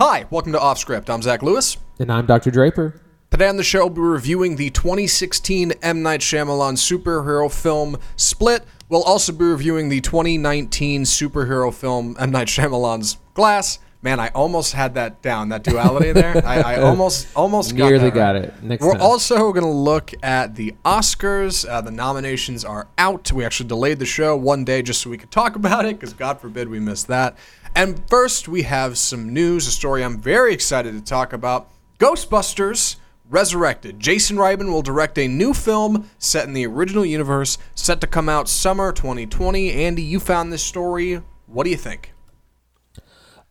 Hi, welcome to Offscript. I'm Zach Lewis. And I'm Dr. Draper. Today on the show, we'll be reviewing the 2016 M. Night Shyamalan superhero film Split. We'll also be reviewing the 2019 superhero film M. Night Shyamalan's Glass. Man, I almost had that down, that duality there. I almost nearly got it. Next time. Also going to look at the Oscars. The nominations are out. We actually delayed the show one day just so we could talk about it because God forbid we missed that. And first, we have some news, a story I'm very excited to talk about. Ghostbusters Resurrected. Jason Reitman will direct a new film set in the original universe, set to come out summer 2020. Andy, you found this story. What do you think?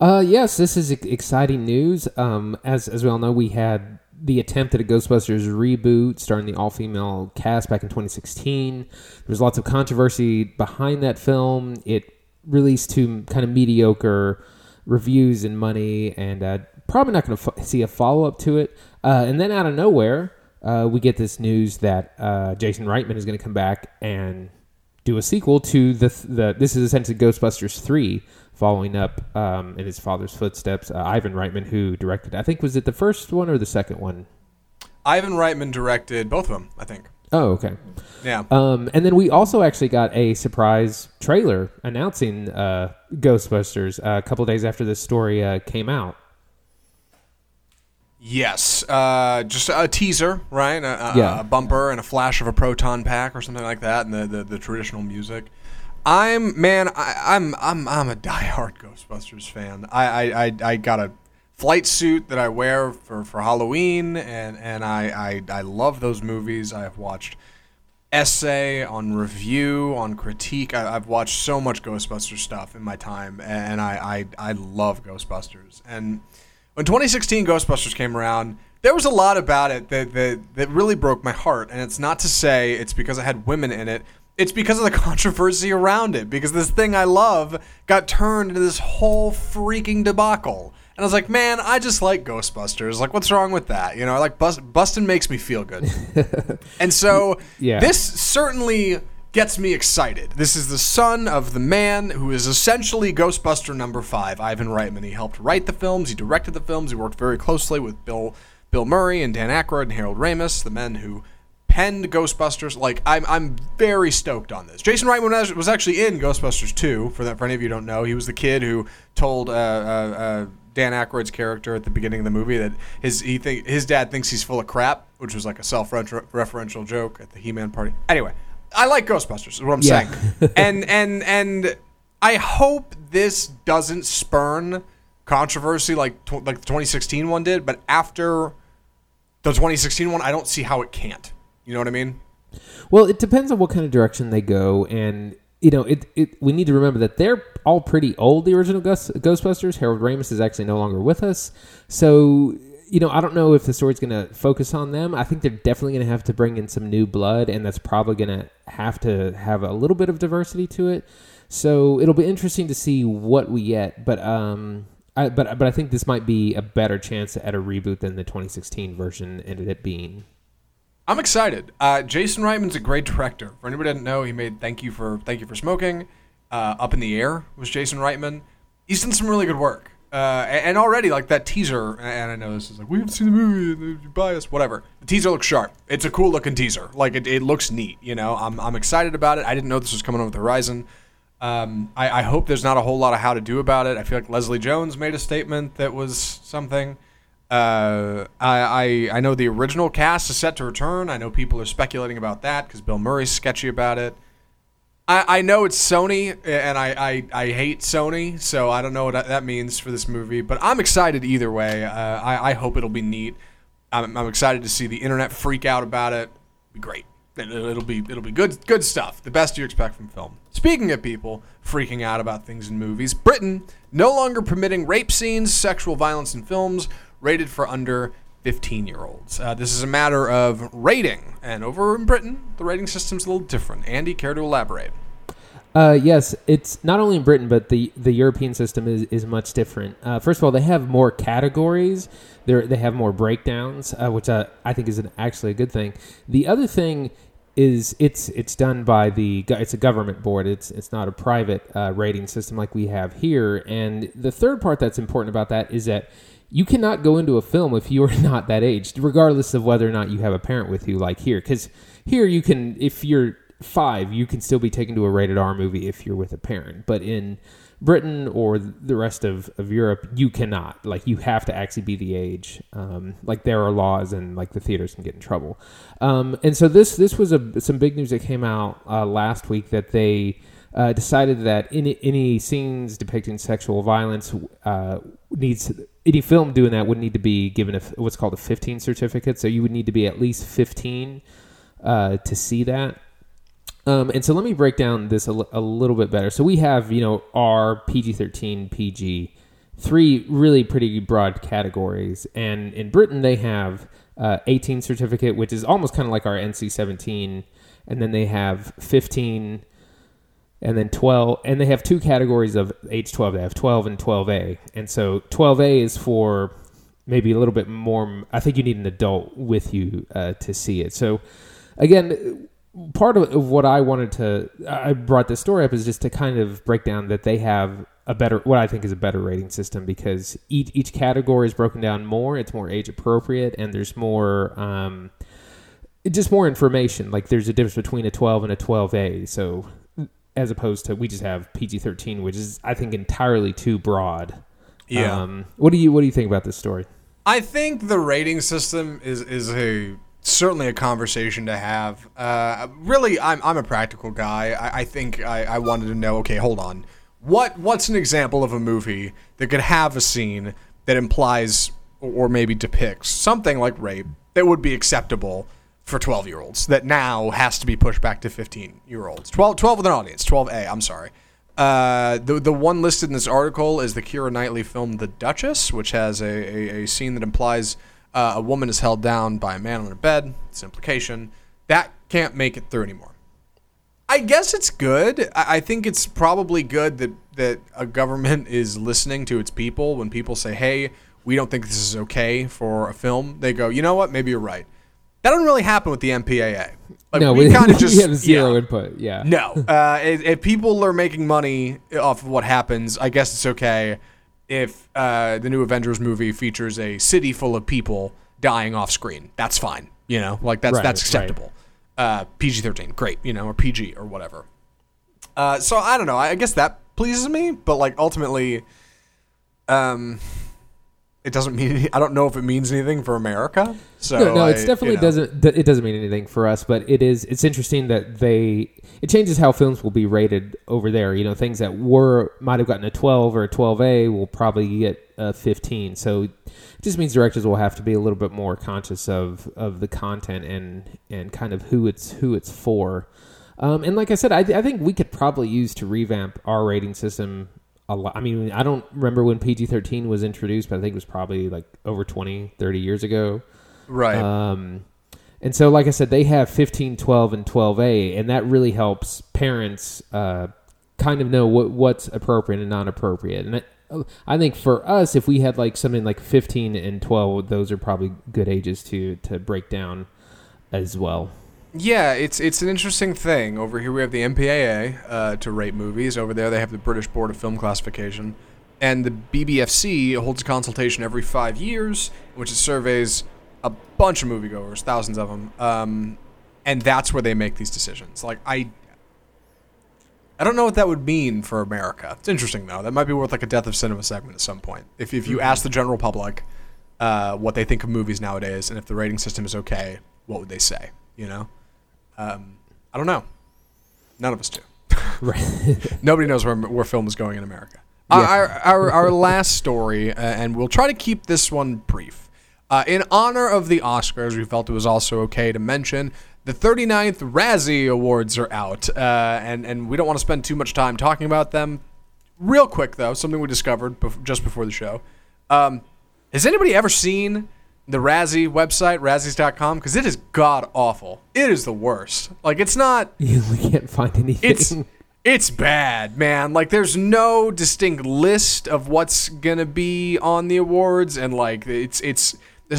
Yes, this is exciting news. As we all know, we had the attempt at a Ghostbusters reboot starring the all-female cast back in 2016. There was lots of controversy behind that film. It released to kind of mediocre reviews and money, and probably not going to see a follow-up to it. And then out of nowhere, we get this news that Jason Reitman is going to come back and do a sequel to the this is essentially Ghostbusters 3, following up in his father's footsteps. Ivan Reitman, who directed, I think, was it the first one or the second one? Ivan Reitman directed both of them, I think. Oh, okay. Yeah. And then we also actually got a surprise trailer announcing Ghostbusters a couple days after this story came out. Yes. Just a teaser, right? A bumper and a flash of a proton pack or something like that, and the traditional music. I'm a diehard Ghostbusters fan. I got a flight suit that I wear for Halloween, and I love those movies. I've watched essay on review on critique. I've watched so much Ghostbusters stuff in my time, and I love Ghostbusters. And when 2016 Ghostbusters came around, there was a lot about it that really broke my heart. And it's not to say it's because I had women in it. It's because of the controversy around it, because this thing I love got turned into this whole freaking debacle. And I was like, man, I just like Ghostbusters. Like, what's wrong with that? You know, I like bustin' makes me feel good. And so This certainly gets me excited. This is the son of the man who is essentially Ghostbuster number 5, Ivan Reitman. He helped write the films. He directed the films. He worked very closely with Bill Murray and Dan Aykroyd and Harold Ramis, the men who penned Ghostbusters. Like, I'm very stoked on this. Jason Reitman was actually in Ghostbusters 2, for any of you who don't know. He was the kid who told Dan Aykroyd's character at the beginning of the movie that his dad thinks he's full of crap, which was like a self-referential joke at the He-Man party. Anyway, I like Ghostbusters, is what I'm saying. And I hope this doesn't spurn controversy like the 2016 one did, but after the 2016 one, I don't see how it can't. You know what I mean? Well, it depends on what kind of direction they go. And, you know, we need to remember that they're all pretty old, the original Ghostbusters. Harold Ramis is actually no longer with us. So, you know, I don't know if the story's going to focus on them. I think they're definitely going to have to bring in some new blood, and that's probably going to have a little bit of diversity to it. So it'll be interesting to see what we get. But but I think this might be a better chance at a reboot than the 2016 version ended up being. I'm excited. Jason Reitman's a great director. For anybody who doesn't know, he made Thank You for Smoking. Up in the Air was Jason Reitman. He's done some really good work. And already, like, that teaser, and I know this is like, we haven't seen the movie, you're biased, whatever. The teaser looks sharp. It's a cool-looking teaser. Like, it looks neat, you know? I'm excited about it. I didn't know this was coming over the horizon. I hope there's not a whole lot of how to do about it. I feel like Leslie Jones made a statement that was something. I know the original cast is set to return. I know people are speculating about that because Bill Murray's sketchy about it. I know it's Sony, and I hate Sony, so I don't know what that means for this movie. But I'm excited either way. I hope it'll be neat. I'm excited to see the internet freak out about it. It'll be great. It'll be good stuff. The best you expect from film. Speaking of people freaking out about things in movies, Britain no longer permitting rape scenes, sexual violence in films rated for under 15-year-olds. This is a matter of rating. And over in Britain, the rating system's a little different. Andy, care to elaborate? Yes, it's not only in Britain, but the European system is much different. First of all, they have more categories. They have more breakdowns, which I think is actually a good thing. The other thing is it's done by it's a government board. It's not a private rating system like we have here. And the third part that's important about that is that you cannot go into a film if you are not that age, regardless of whether or not you have a parent with you, like here. Because here you can, if you're 5, you can still be taken to a rated R movie if you're with a parent. But in Britain or the rest of Europe, you cannot. Like, you have to actually be the age. Like, there are laws, and like the theaters can get in trouble. And so this was some big news that came out last week, that they decided that any scenes depicting sexual violence any film doing that would need to be given what's called a 15 certificate. So you would need to be at least 15 to see that. And so let me break down this a little bit better. So we have, R, PG-13, PG, 3 really pretty broad categories. And in Britain, they have 18 certificate, which is almost kind of like our NC-17. And then they have 15 and then 12. And they have two categories of age 12. They have 12 and 12A. And so 12A is for maybe a little bit more. I think you need an adult with you to see it. So again, part of what I brought this story up is just to kind of break down that they have what I think is a better rating system, because each category is broken down more. It's more age appropriate, and there's more, just more information. Like, there's a difference between a 12 and a 12A. So as opposed to, we just have PG-13, which is, I think, entirely too broad. Yeah. What do you think about this story? I think the rating system is certainly a conversation to have. Really, I'm a practical guy. I think I wanted to know, okay, hold on. What's an example of a movie that could have a scene that implies or maybe depicts something like rape that would be acceptable for 12-year-olds that now has to be pushed back to 15-year-olds? 12 with an audience. 12A, I'm sorry. The one listed in this article is the Keira Knightley film The Duchess, which has a scene that implies a woman is held down by a man on her bed. It's an implication. That can't make it through anymore. I guess it's good. I think it's probably good that a government is listening to its people. When people say, hey, we don't think this is okay for a film, they go, you know what? Maybe you're right. That doesn't really happen with the MPAA. Like, no, we kind of just have zero input. Yeah. No. If people are making money off of what happens, I guess it's okay. If the new Avengers movie features a city full of people dying off screen, that's fine. That's acceptable. Right. PG-13, great, or PG or whatever. So I don't know. I guess that pleases me, but ultimately, it doesn't mean. I don't know if it means anything for America. So no, it definitely doesn't. It doesn't mean anything for us. But it is. It's interesting that it changes how films will be rated over there. Things that might have gotten a 12 or a 12A will probably get a 15. So it just means directors will have to be a little bit more conscious of the content and kind of who it's for. And like I said, I think we could probably use to revamp our rating system. I mean, I don't remember when PG-13 was introduced, but I think it was probably over 20, 30 years ago. Right. And so, like I said, they have 15, 12, and 12A, and that really helps parents kind of know what's appropriate and not appropriate. And I think for us, if we had something like 15 and 12, those are probably good ages to break down as well. Yeah, it's an interesting thing. Over here we have the MPAA to rate movies. Over there they have the British Board of Film Classification. And the BBFC holds a consultation every 5 years, which it surveys a bunch of moviegoers, thousands of them. And that's where they make these decisions. I don't know what that would mean for America. It's interesting, though. That might be worth a Death of Cinema segment at some point. If you ask the general public what they think of movies nowadays, and if the rating system is okay, what would they say? I don't know. None of us do. Right. Nobody knows where film is going in America. Yeah. Our last story, and we'll try to keep this one brief. In honor of the Oscars, we felt it was also okay to mention the 39th Razzie Awards are out, and we don't want to spend too much time talking about them. Real quick, though, something we discovered just before the show. Has anybody ever seen the Razzie website, razzies.com, because it is god-awful. It is the worst. It's not... We can't find anything. It's bad, man. There's no distinct list of what's going to be on the awards, and there's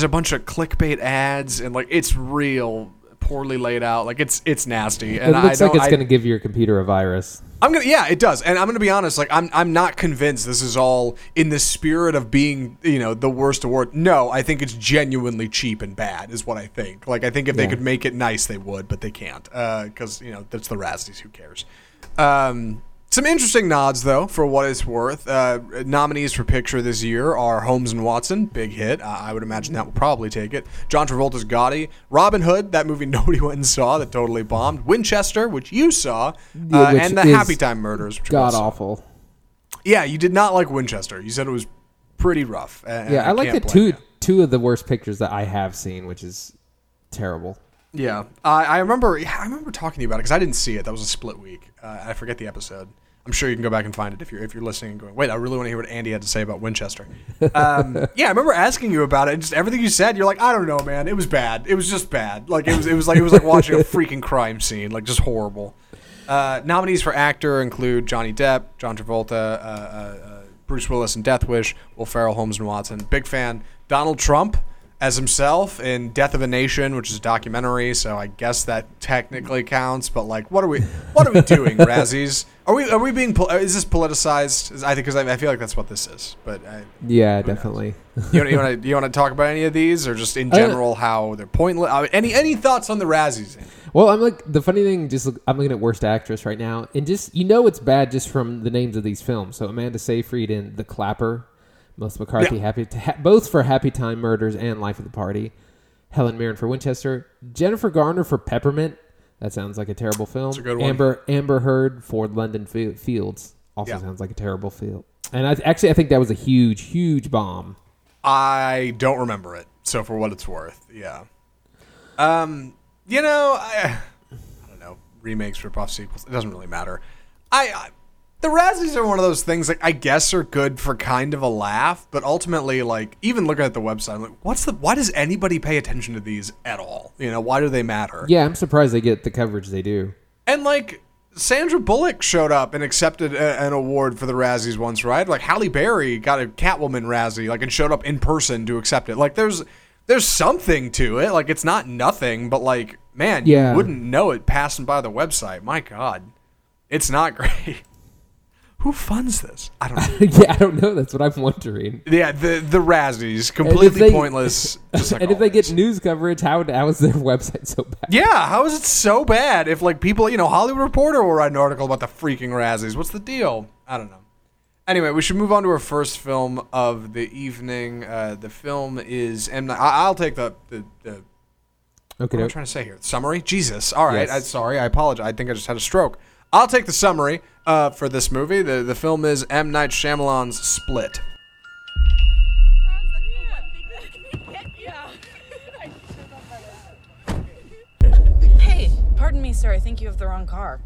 a bunch of clickbait ads, and it's real poorly laid out. Like it's nasty. And it looks like it's going to give your computer a virus. Yeah, it does. And I'm going to be honest. Like I'm not convinced this is all in the spirit of being, the worst award. No, I think it's genuinely cheap and bad is what I think. Like I think if they could make it nice, they would, but they can't. Because that's the Razzies. Who cares? Some interesting nods, though, for what it's worth. Nominees for picture this year are Holmes and Watson, big hit. I would imagine that will probably take it. John Travolta's Gotti. Robin Hood, that movie nobody went and saw that totally bombed. Winchester, which you saw, which and the Happy Time Murders. God-awful. Yeah, you did not like Winchester. You said it was pretty rough. Yeah, I like the two of the worst pictures that I have seen, which is terrible. Yeah, I remember talking to you about it because I didn't see it. That was a split week. I forget the episode. I'm sure you can go back and find it if you're listening and going, wait, I really want to hear what Andy had to say about Winchester. Yeah, I remember asking you about it. And just everything you said, you're like, I don't know, man. It was bad. It was just bad. Like it was like watching a freaking crime scene. Like just horrible. Nominees for actor include Johnny Depp, John Travolta, Bruce Willis in Death Wish, Will Ferrell, Holmes and Watson. Big fan. Donald Trump as himself in Death of a Nation, which is a documentary, so I guess that technically counts. But like, what are we doing, Razzies? Are we being? Is this politicized? I think because I feel like that's what this is. But yeah, definitely. You want to talk about any of these, or just in general how they're pointless? Any thoughts on the Razzies? Well, I'm like the funny thing. I'm looking at Worst Actress right now, and just it's bad just from the names of these films. So Amanda Seyfried in The Clapper. Melissa McCarthy, both for Happy Time Murders and Life of the Party. Helen Mirren for Winchester. Jennifer Garner for Peppermint. That sounds like a terrible film. That's a good one. Amber Heard for London Fields. Also sounds like a terrible film. And I think that was a huge, huge bomb. I don't remember it. So for what it's worth, yeah. I don't know. Remakes, rip-off sequels. It doesn't really matter. The Razzies are one of those things, like, I guess are good for kind of a laugh, but ultimately, like, even looking at the website, I'm like, why does anybody pay attention to these at all? Why do they matter? Yeah, I'm surprised they get the coverage they do. And, like, Sandra Bullock showed up and accepted an award for the Razzies once, right? Like, Halle Berry got a Catwoman Razzie, like, and showed up in person to accept it. Like, there's something to it. Like, it's not nothing, but, like, man, you wouldn't know it passing by the website. My God. It's not great. Who funds this? I don't know. I don't know. That's what I'm wondering. Yeah, the Razzies, completely pointless. Just like and if always. They get news coverage, how is their website so bad? Yeah, how is it so bad? If like people, Hollywood Reporter will write an article about the freaking Razzies. What's the deal? I don't know. Anyway, we should move on to our first film of the evening. The film is M. Night. I'll take the okay. What am I trying to say here? Summary. Jesus. All right. Yes. Sorry. I apologize. I think I just had a stroke. I'll take the summary for this movie. The film is M. Night Shyamalan's Split. Hey, pardon me, sir. I think you have the wrong car.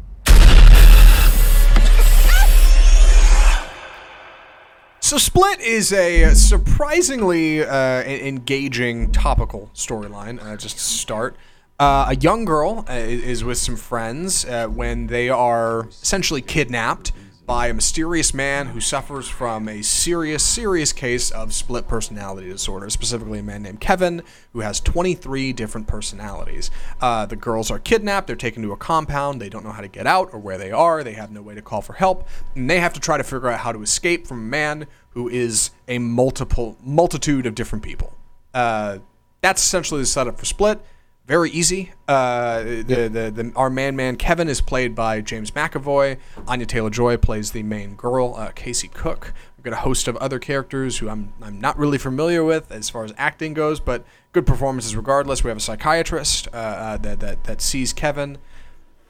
So Split is a surprisingly engaging topical storyline, just to start. A young girl is with some friends when they are essentially kidnapped by a mysterious man who suffers from a serious, serious case of split personality disorder, specifically a man named Kevin, who has 23 different personalities. The girls are kidnapped. They're taken to a compound. They don't know how to get out or where they are. They have no way to call for help. And they have to try to figure out how to escape from a man who is a multitude of different people. That's essentially the setup for Split. Very easy. Our man Kevin is played by James McAvoy. Anya Taylor-Joy plays the main girl, Casey Cook. We've got a host of other characters who I'm not really familiar with as far as acting goes, but good performances regardless. We have a psychiatrist that sees Kevin.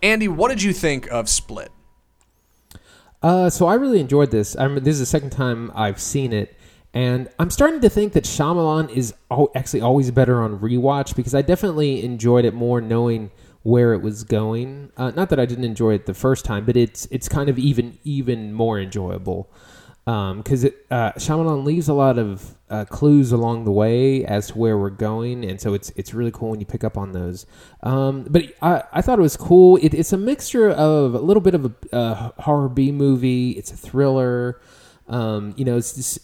Andy, what did you think of Split? So I really enjoyed this. This is the second time I've seen it. And I'm starting to think that Shyamalan is actually always better on rewatch because I definitely enjoyed it more knowing where it was going. Not that I didn't enjoy it the first time, but it's kind of even more enjoyable because Shyamalan leaves a lot of clues along the way as to where we're going, and so it's really cool when you pick up on those. But I thought it was cool. It's a mixture of a little bit of a horror B movie. It's a thriller. It's just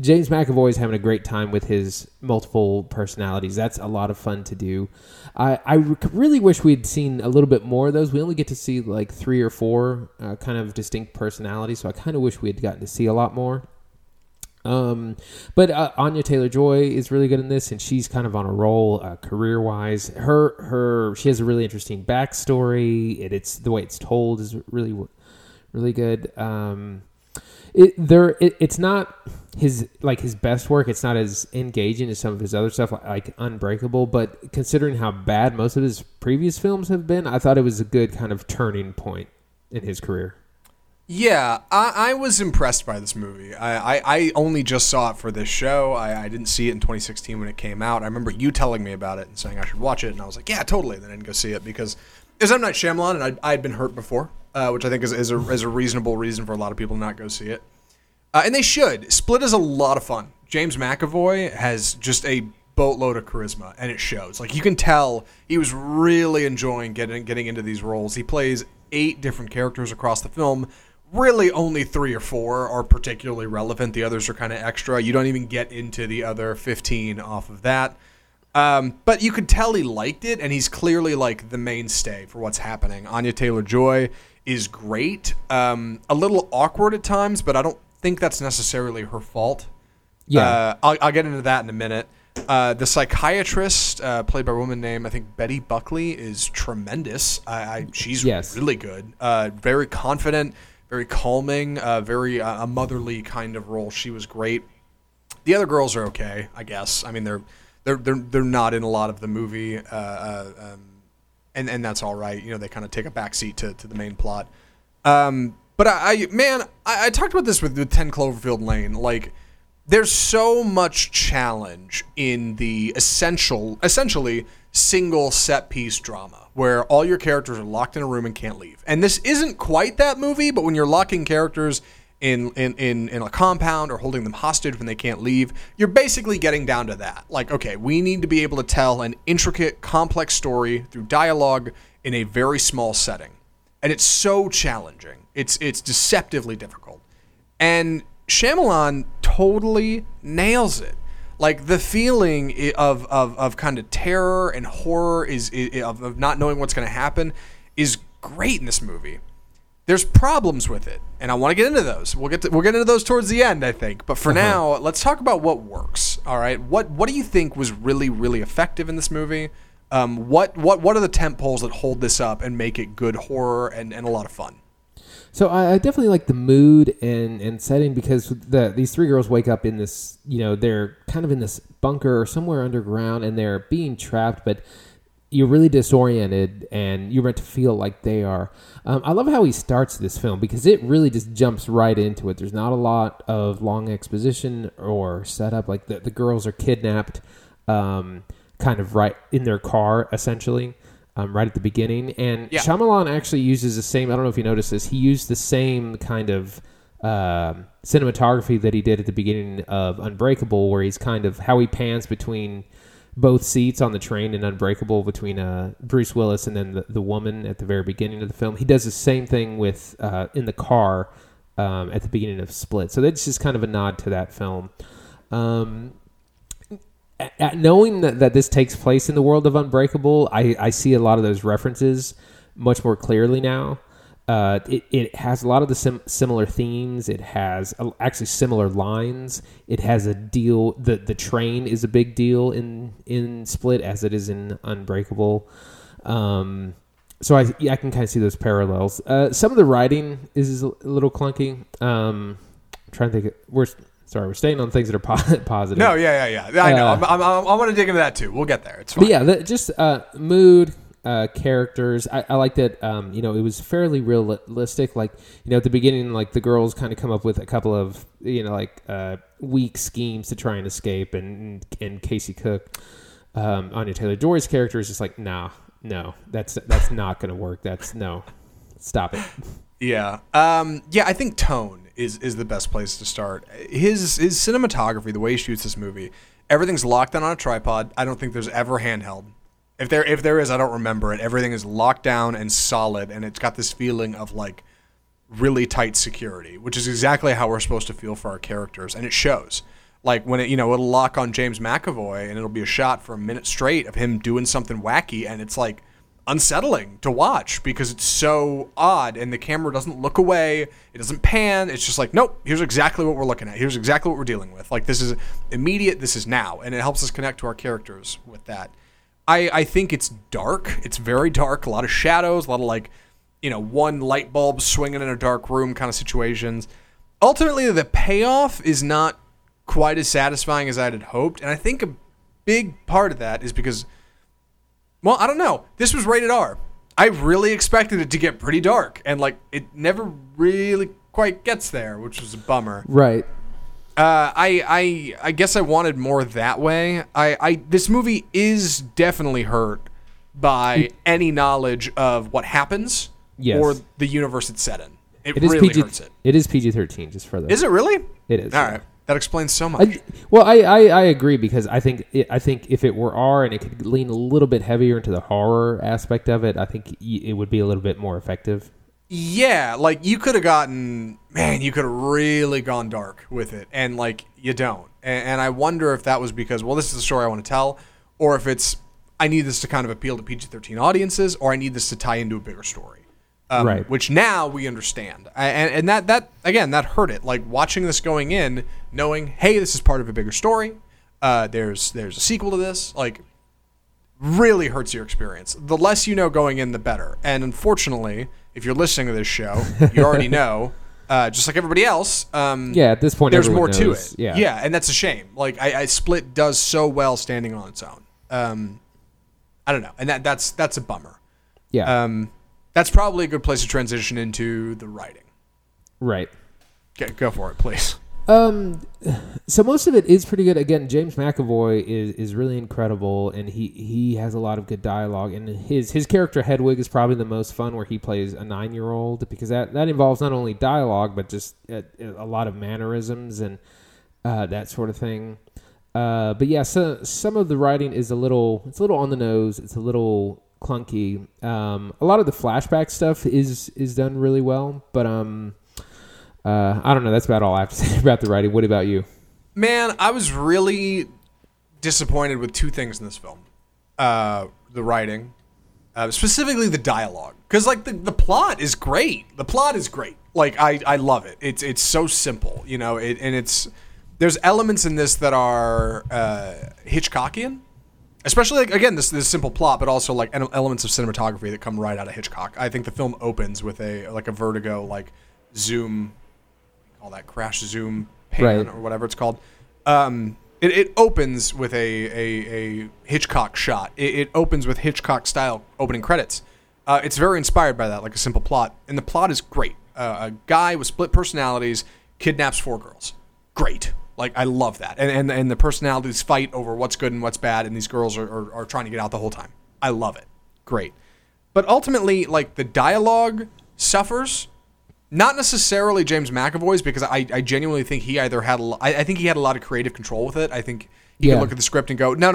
James McAvoy is having a great time with his multiple personalities. That's a lot of fun to do. I really wish we'd seen a little bit more of those. We only get to see like 3 or 4 kind of distinct personalities, so I kind of wish we had gotten to see a lot more. But Anya Taylor-Joy is really good in this, and she's kind of on a roll career-wise. She has a really interesting backstory. It's the way it's told is really, really good. It's not his best work. It's not as engaging as some of his other stuff, like Unbreakable. But considering how bad most of his previous films have been, I thought it was a good kind of turning point in his career. Yeah, I was impressed by this movie. I only just saw it for this show. I didn't see it in 2016 when it came out. I remember you telling me about it and saying I should watch it, and I was like, yeah, totally. And then I didn't go see it because it was M. Night Shyamalan, and I'd been hurt before, which I think is a reasonable reason for a lot of people to not go see it. And they should. Split is a lot of fun. James McAvoy has just a boatload of charisma, and it shows. Like, you can tell he was really enjoying getting into these roles. He plays 8 different characters across the film. Really only 3 or 4 are particularly relevant. The others are kind of extra. You don't even get into the other 15 off of that. But you could tell he liked it, and he's clearly like the mainstay for what's happening. Anya Taylor-Joy is great. A little awkward at times, but I don't think that's necessarily her fault. Yeah, I'll get into that in a minute. The psychiatrist, played by a woman named, I think, Betty Buckley, is tremendous. She's really good. Very confident. Very calming, very a motherly kind of role. She was great. The other girls are okay, I guess. I mean, they're not in a lot of the movie, and that's all right. You know, they kind of take a backseat to the main plot. But I talked about this with 10 Cloverfield Lane. Like, there's so much challenge in the essentially single set piece drama where all your characters are locked in a room and can't leave. And this isn't quite that movie, but when you're locking characters in a compound or holding them hostage when they can't leave, you're basically getting down to that. Like, okay, we need to be able to tell an intricate, complex story through dialogue in a very small setting. And it's so challenging. It's deceptively difficult. And Shyamalan totally nails it. Like, the feeling of kind of terror and horror is of not knowing what's going to happen is great in this movie. There's problems with it, and I want to get into those. We'll get into those towards the end, I think. But for now, let's talk about what works. All right, what do you think was really, really effective in this movie? What are the tentpoles that hold this up and make it good horror and a lot of fun? So I definitely like the mood and setting, because these 3 girls wake up in this, you know, they're kind of in this bunker or somewhere underground, and they're being trapped, but you're really disoriented and you're meant to feel like they are. I love how he starts this film because it really just jumps right into it. There's not a lot of long exposition or setup. Like, the girls are kidnapped kind of right in their car, essentially. Right at the beginning. And yeah. Shyamalan actually uses the same, I don't know if you noticed this, he used the same kind of cinematography that he did at the beginning of Unbreakable, where he's kind of, how he pans between both seats on the train in Unbreakable between Bruce Willis and then the woman at the very beginning of the film. He does the same thing with in the car at the beginning of Split. So that's just kind of a nod to that film. Knowing that this takes place in the world of Unbreakable, I see a lot of those references much more clearly now. It has a lot of the similar themes. It has actually similar lines. It has a deal. The train is a big deal in Split as it is in Unbreakable. So I can kind of see those parallels. Some of the writing is a little clunky. I'm trying to think. We're staying on things that are positive. No, yeah. I know. I want to dig into that, too. We'll get there. It's fine. But yeah, just mood, characters. I like that, you know, it was fairly realistic. Like, you know, at the beginning, like, the girls kind of come up with a couple of, you know, like, weak schemes to try and escape. And Casey Cook, Anya Taylor-Joy's character, is just like, nah, no, that's not going to work. No, stop it. Yeah. I think tone is the best place to start. His cinematography, the way he shoots this movie, everything's locked down on a tripod. I don't think there's ever handheld. If there is, I don't remember it. Everything is locked down and solid, and it's got this feeling of like really tight security, which is exactly how we're supposed to feel for our characters, and it shows. Like when it, you know, it'll lock on James McAvoy, and it'll be a shot for a minute straight of him doing something wacky, and it's like unsettling to watch because it's so odd, and the camera doesn't look away, it doesn't pan, it's just like, nope, here's exactly what we're looking at, here's exactly what we're dealing with. Like, this is immediate, this is now, and it helps us connect to our characters with that. I think it's dark, it's very dark, a lot of shadows, a lot of like, you know, one light bulb swinging in a dark room kind of situations. Ultimately, the payoff is not quite as satisfying as I had hoped, and I think a big part of that is because, well, I don't know. This was rated R. I really expected it to get pretty dark, and like it never really quite gets there, which was a bummer. Right. I guess I wanted more that way. This movie is definitely hurt by any knowledge of what happens or the universe it's set in. It really hurts it. It is PG-13, just for the... Is it really? It is. All right. That explains so much. I agree because I think if it were R and it could lean a little bit heavier into the horror aspect of it, I think it would be a little bit more effective. Yeah, like you could have really gone dark with it, and like you don't. And I wonder if that was because, well, this is the story I want to tell, or if it's I need this to kind of appeal to PG-13 audiences, or I need this to tie into a bigger story. Right. Which now we understand. And that again, that hurt it. Like watching this going in, knowing, hey, this is part of a bigger story. There's a sequel to this. Like, really hurts your experience. The less you know going in, the better. And unfortunately, if you're listening to this show, you already know, just like everybody else. At this point, there's more to it. Yeah, and that's a shame. Like, I Split does so well standing on its own. I don't know. And that's a bummer. Yeah. That's probably a good place to transition into the writing. Right. Okay, go for it, please. So most of it is pretty good. Again, James McAvoy is really incredible, and he has a lot of good dialogue. And his character, Hedwig, is probably the most fun, where he plays a 9-year-old, because that involves not only dialogue, but just a lot of mannerisms and that sort of thing. But yeah, so some of the writing is a little on the nose. It's a little clunky. A lot of the flashback stuff is done really well, but I don't know, that's about all I have to say about the writing. What about you? Man, I was really disappointed with two things in this film. The writing, specifically the dialogue, because like the plot is great. Like I love it. It's so simple, you know, there's elements in this that are Hitchcockian. Especially, like, again, this simple plot, but also like elements of cinematography that come right out of Hitchcock. I think the film opens with a Vertigo zoom, all that crash zoom pan, or whatever it's called. It opens with a Hitchcock shot. It opens with Hitchcock style opening credits. It's very inspired by that, like a simple plot, and the plot is great. A guy with split personalities kidnaps 4 girls. Great. Like, I love that. And the personalities fight over what's good and what's bad, and these girls are trying to get out the whole time. I love it. Great. But ultimately, like, the dialogue suffers. Not necessarily James McAvoy's, because I genuinely think he either had a lot of creative control with it. I think he could look at the script and go, no,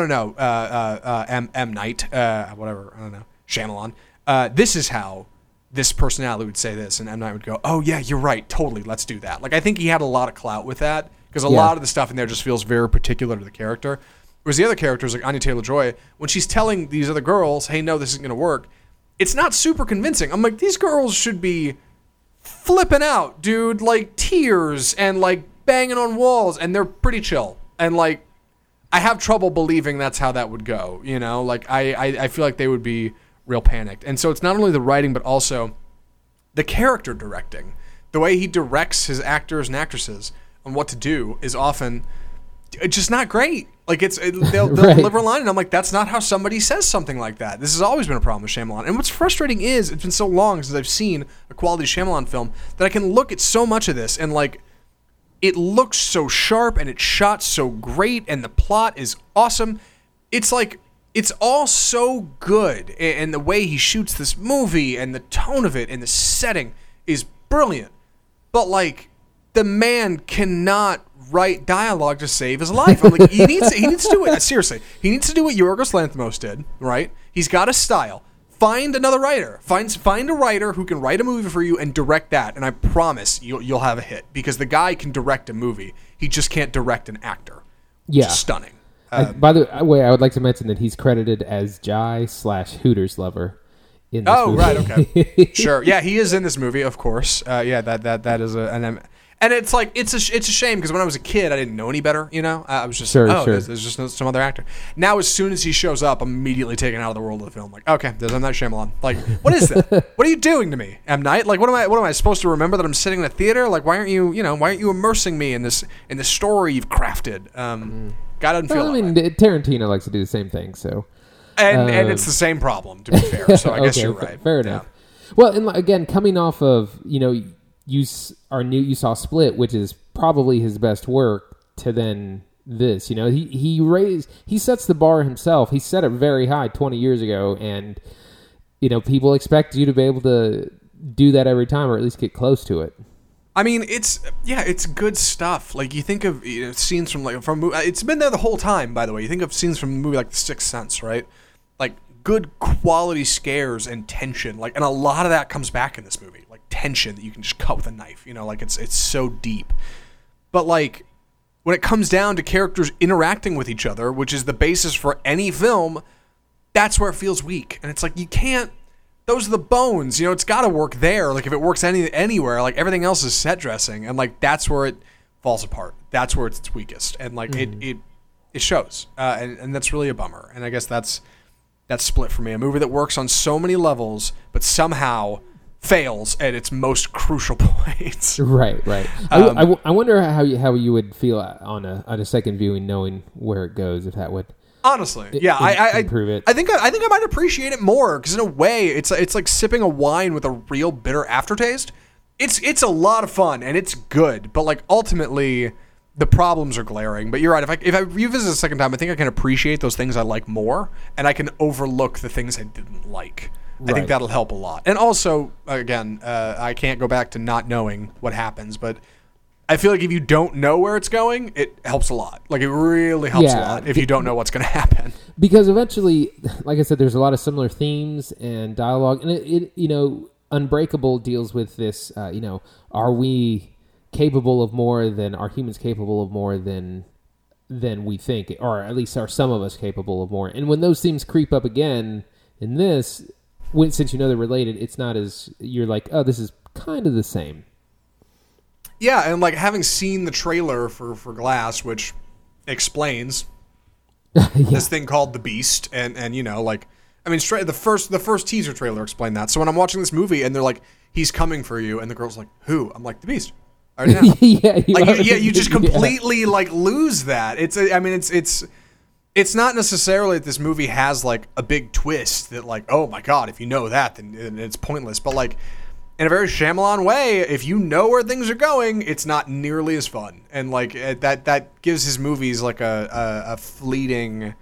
M. Night, whatever, I don't know, Shyamalan. This is how this personality would say this, and M. Night would go, oh, yeah, you're right, totally, let's do that. Like, I think he had a lot of clout with that. Because a lot of the stuff in there just feels very particular to the character. Whereas the other characters, like Anya Taylor-Joy, when she's telling these other girls, hey, no, this isn't going to work, it's not super convincing. I'm like, these girls should be flipping out, dude, like tears and like banging on walls. And they're pretty chill. And like, I have trouble believing that's how that would go. You know, like I feel like they would be real panicked. And so it's not only the writing, but also the character directing. The way he directs his actors and actresses on what to do is often just not great. Like they'll deliver a line, and I'm like, that's not how somebody says something like that. This has always been a problem with Shyamalan. And what's frustrating is it's been so long since I've seen a quality Shyamalan film that I can look at so much of this and like, it looks so sharp and it's shot so great and the plot is awesome. It's like, it's all so good. And the way he shoots this movie and the tone of it and the setting is brilliant. But like, the man cannot write dialogue to save his life. I'm like, he needs to do it. Seriously, he needs to do what Yorgos Lanthimos did, right? He's got a style. Find another writer. Find a writer who can write a movie for you and direct that, and I promise you'll have a hit, because the guy can direct a movie. He just can't direct an actor. Yeah. Which is stunning. By the way, I would like to mention that he's credited as Jai/Hooters lover in this movie. Right, okay. Sure. Yeah, he is in this movie, of course. Yeah, that is and it's like it's a shame, because when I was a kid, I didn't know any better, you know? I was just there's just some other actor. Now, as soon as he shows up, I'm immediately taken out of the world of the film. Like, okay, there's M. Night Shyamalan. Like, what is that? What are you doing to me, M. Night? Like, what am I supposed to remember that I'm sitting in a theater? Like, why aren't you immersing me in this story you've crafted? God, Tarantino likes to do the same thing, so. And it's the same problem, to be fair, so I guess you're right. Fair enough. Yeah. Well, and again, coming off of, you saw Split, which is probably his best work, to then this, he sets the bar himself. He set it very high 20 years ago, and, people expect you to be able to do that every time, or at least get close to it. I mean, it's good stuff. Like, you think of scenes from it's been there the whole time, by the way. You think of scenes from a movie like The Sixth Sense, right? Like, good quality scares and tension. Like, and a lot of that comes back in this movie. Like, tension that you can just cut with a knife. Like, it's so deep. But, like, when it comes down to characters interacting with each other, which is the basis for any film, that's where it feels weak. And it's like, you can't. Those are the bones, it's got to work there. Like, if it works anywhere, like, everything else is set dressing, and, like, that's where it falls apart. That's where it's weakest, and, like, it shows, and that's really a bummer. And I guess that's Split for me, a movie that works on so many levels, but somehow fails at its most crucial points. Right. I wonder how you would feel on a second viewing, knowing where it goes, if that would. Honestly, yeah, I think I might appreciate it more, because in a way, it's like sipping a wine with a real bitter aftertaste. It's a lot of fun and it's good, but, like, ultimately the problems are glaring. But you're right. If I revisit a second time, I think I can appreciate those things I like more, and I can overlook the things I didn't like. Right. I think that'll help a lot. And also, again, I can't go back to not knowing what happens, but. I feel like if you don't know where it's going, it helps a lot. Like, it really helps a lot if you don't know what's going to happen. Because eventually, like I said, there's a lot of similar themes and dialogue. And, Unbreakable deals with this, are we capable of more than, are humans capable of more than we think? Or at least are some of us capable of more? And when those themes creep up again in this, since they're related, it's not as, you're like, oh, this is kind of the same. Yeah, and, like, having seen the trailer for Glass, which explains this thing called The Beast, and the first teaser trailer explained that. So when I'm watching this movie and they're like, he's coming for you, and the girl's like, who? I'm like, The Beast. Right now. You just completely lose that. It's not necessarily that this movie has, like, a big twist that, like, oh my god, if you know that, then it's pointless. But, like, in a very Shyamalan way, if you know where things are going, it's not nearly as fun. And, like, that gives his movies, like, a fleeting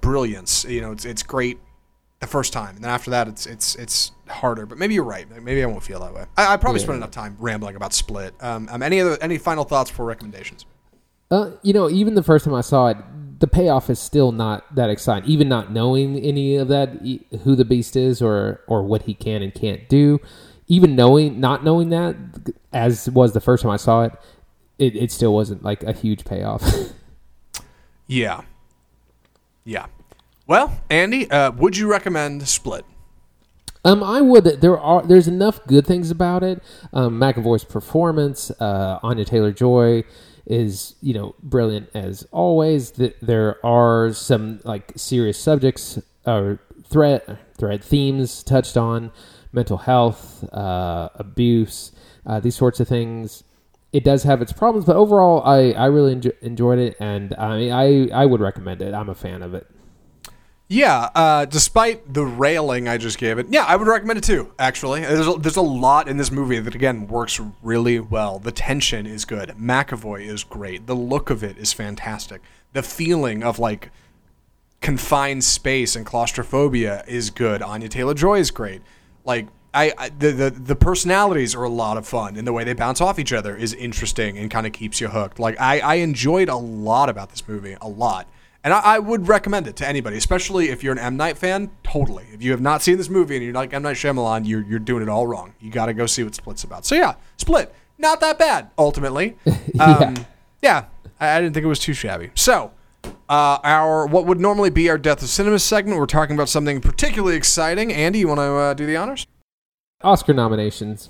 brilliance. It's great the first time, and then after that, it's harder. But maybe you're right. Maybe I won't feel that way. I probably spent enough time rambling about Split. Any final thoughts for recommendations? Even the first time I saw it, the payoff is still not that exciting. Even not knowing any of that, who the Beast is or what he can and can't do. Even not knowing that, as was the first time I saw it, it still wasn't, like, a huge payoff. Yeah. Well, Andy, would you recommend Split? I would. There's enough good things about it. McAvoy's performance, Anya Taylor-Joy is, brilliant as always. There are some, like, serious subjects or thread themes touched on. Mental health, abuse, these sorts of things. It does have its problems, but overall, I really enjoyed it, and I would recommend it. I'm a fan of it. Yeah, despite the railing I just gave it, yeah, I would recommend it too, actually. There's a lot in this movie that, again, works really well. The tension is good. McAvoy is great. The look of it is fantastic. The feeling of, like, confined space and claustrophobia is good. Anya Taylor-Joy is great. Like, the personalities are a lot of fun, and the way they bounce off each other is interesting and kind of keeps you hooked. Like, I enjoyed a lot about this movie, a lot. And I would recommend it to anybody, especially if you're an M. Night fan. Totally. If you have not seen this movie and you're like M. Night Shyamalan, you're doing it all wrong. You got to go see what Split's about. So yeah, Split, not that bad, ultimately. Yeah, I didn't think it was too shabby. So our what would normally be our Death of Cinema segment, we're talking about something particularly exciting. Andy, you want to do the honors? Oscar nominations.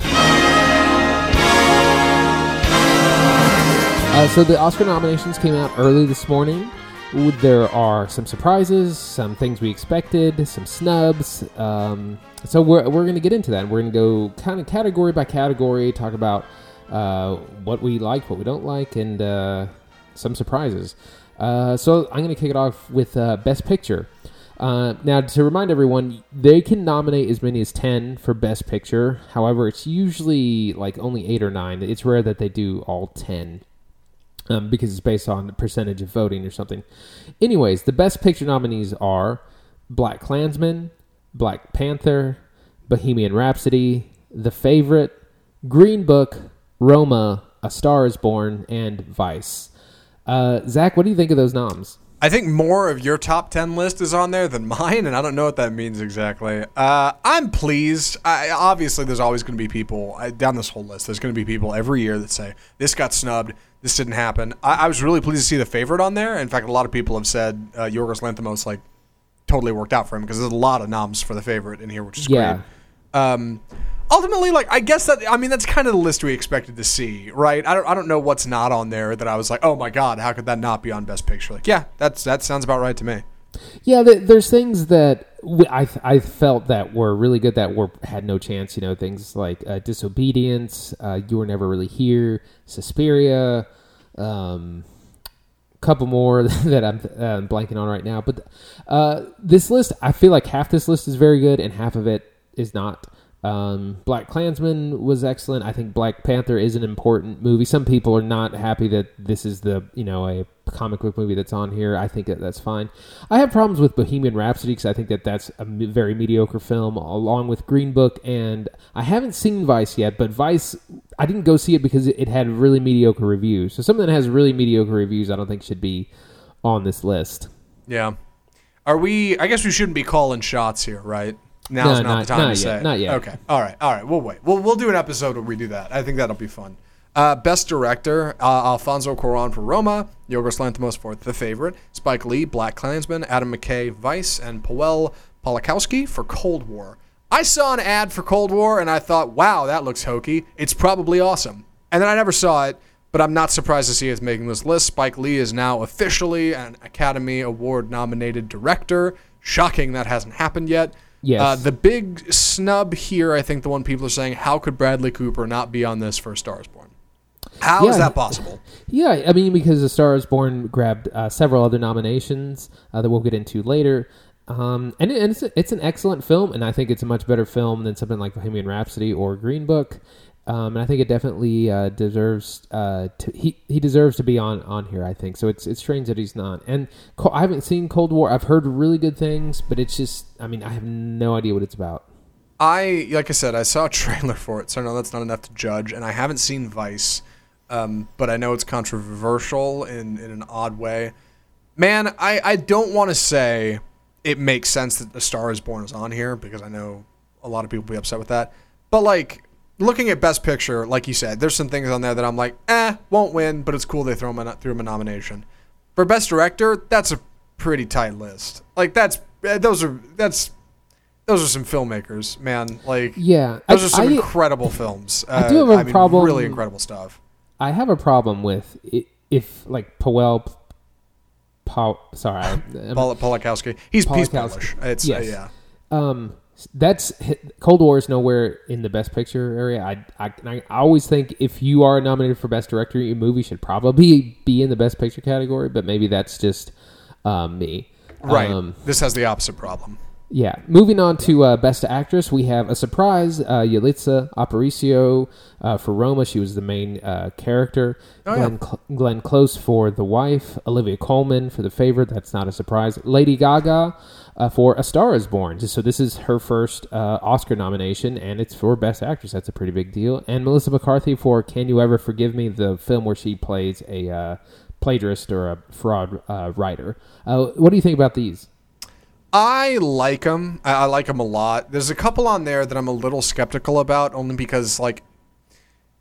So the Oscar nominations came out early this morning. There are some surprises, some things we expected, some snubs. So we're going to get into that. We're going to go kind of category by category, talk about what we like, what we don't like, and some surprises. So I'm going to kick it off with Best Picture. Now, to remind everyone, they can nominate as many as 10 for Best Picture. However, it's usually like only 8 or 9. It's rare that they do all 10. Because it's based on the percentage of voting or something. Anyways, the Best Picture nominees are Black Klansman, Black Panther, Bohemian Rhapsody, The Favorite, Green Book, Roma, A Star is Born, and Vice. Zach, what do you think of those noms? I think more of your top 10 list is on there than mine, and I don't know what that means exactly. I'm pleased. Obviously, there's always going to be people down this whole list. There's going to be people every year that say, this got snubbed. This didn't happen. I was really pleased to see The Favorite on there. In fact, a lot of people have said Yorgos Lanthimos like totally worked out for him because there's a lot of noms for The Favorite in here, which is great. Ultimately, like I guess that that's kind of the list we expected to see, right? I don't know what's not on there that I was like, oh my god, how could that not be on Best Picture? Like, yeah, that sounds about right to me. Yeah, there's things that I felt that were really good that had no chance, things like Disobedience, You Were Never Really Here, Suspiria, couple more that I'm blanking on right now. But this list, I feel like half this list is very good and half of it is not. Black Klansman was excellent. I think Black Panther is an important movie. Some people are not happy that this is a comic book movie that's on here. I think that's fine. I have problems with Bohemian Rhapsody because I think that's a very mediocre film, along with Green Book. And I haven't seen Vice yet, but Vice, I didn't go see it because it had really mediocre reviews. So something that has really mediocre reviews, I don't think should be on this list. Yeah. I guess we shouldn't be calling shots here, right? Now's not the time to say it. Not yet. Okay. All right. We'll wait. We'll do an episode where we do that. I think that'll be fun. Best Director, Alfonso Cuarón for Roma, Yorgos Lanthimos for The Favorite, Spike Lee, Black Klansman, Adam McKay, Vice, and Paweł Pawlikowski for Cold War. I saw an ad for Cold War, and I thought, wow, that looks hokey. It's probably awesome. And then I never saw it, but I'm not surprised to see it's making this list. Spike Lee is now officially an Academy Award-nominated director. Shocking that hasn't happened yet. Yes. The big snub here, I think the one people are saying, how could Bradley Cooper not be on this for A Star is Born? How is that possible? Yeah, because A Star is Born grabbed several other nominations that we'll get into later. And it's an excellent film, and I think it's a much better film than something like Bohemian Rhapsody or Green Book. And I think it definitely deserves he deserves to be on here, I think. So it's strange that he's not. And I haven't seen Cold War. I've heard really good things, but it's just, I have no idea what it's about. Like I said, I saw a trailer for it, so no, that's not enough to judge. And I haven't seen Vice, but I know it's controversial in an odd way. Man, I don't want to say it makes sense that A Star is Born is on here because I know a lot of people will be upset with that. But, like, looking at Best Picture, like you said, there's some things on there that I'm like, won't win, but it's cool they threw him a nomination. For Best Director, that's a pretty tight list. Like those are some filmmakers, man. Like those are some incredible films. I do have a problem. Really incredible stuff. I have a problem with if like Pawlikowski. He's Polish. It's yes. That's Cold War is nowhere in the Best Picture area. I always think if you are nominated for Best Director, your movie should probably be in the Best Picture category, but maybe that's just me. Right. This has the opposite problem. Yeah. Moving on to Best Actress, we have a surprise, Yalitza Aparicio for Roma. She was the main character. Oh, Glenn Close for The Wife. Olivia Colman for The Favorite. That's not a surprise. Lady Gaga for A Star is Born. So this is her first Oscar nomination, and it's for Best Actress. That's a pretty big deal. And Melissa McCarthy for Can You Ever Forgive Me, the film where she plays a plagiarist or a fraud writer. What do you think about these? I like them. I like them a lot. There's a couple on there that I'm a little skeptical about, only because, like,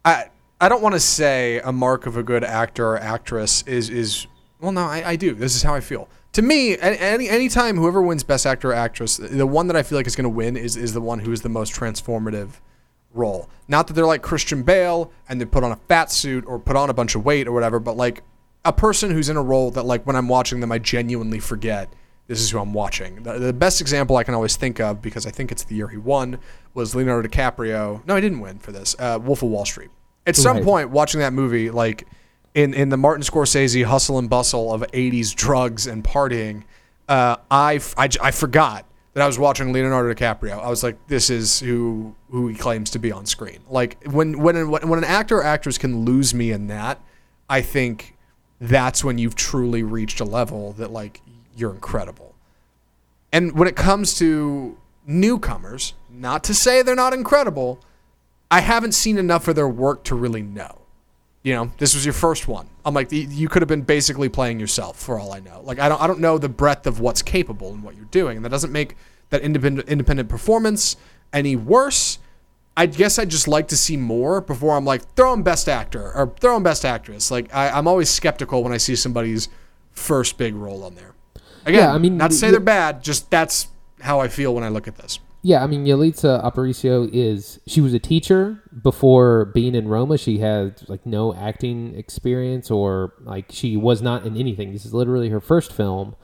I don't want to say a mark of a good actor or actress is well, no, I do. This is how I feel. To me, any time whoever wins Best Actor or Actress, the one that I feel like is going to win is the one who is the most transformative role. Not that they're like Christian Bale and they put on a fat suit or put on a bunch of weight or whatever, but like a person who's in a role that, like, when I'm watching them, I genuinely forget this is who I'm watching. The best example I can always think of, because I think it's the year he won, was Leonardo DiCaprio. No, he didn't win for this. Wolf of Wall Street. At some point, watching that movie, like, in the Martin Scorsese hustle and bustle of 80s drugs and partying, I forgot that I was watching Leonardo DiCaprio. I was like, this is who he claims to be on screen. Like, when an actor or actress can lose me in that, I think that's when you've truly reached a level that, like, you're incredible. And when it comes to newcomers, not to say they're not incredible, I haven't seen enough of their work to really know. You know, this was your first one. I'm like, you could have been basically playing yourself for all I know. Like, I don't know the breadth of what's capable and what you're doing. And that doesn't make that independent performance any worse. I guess I'd just like to see more before I'm like, throw in Best Actor or throw in Best Actress. Like, I'm always skeptical when I see somebody's first big role on there. Again, yeah, I mean, not to say they're bad, just that's how I feel when I look at this. Yeah, I mean, Yalitza Aparicio she was a teacher before being in Roma. She had, like, no acting experience, or, like, she was not in anything. This is literally her first film,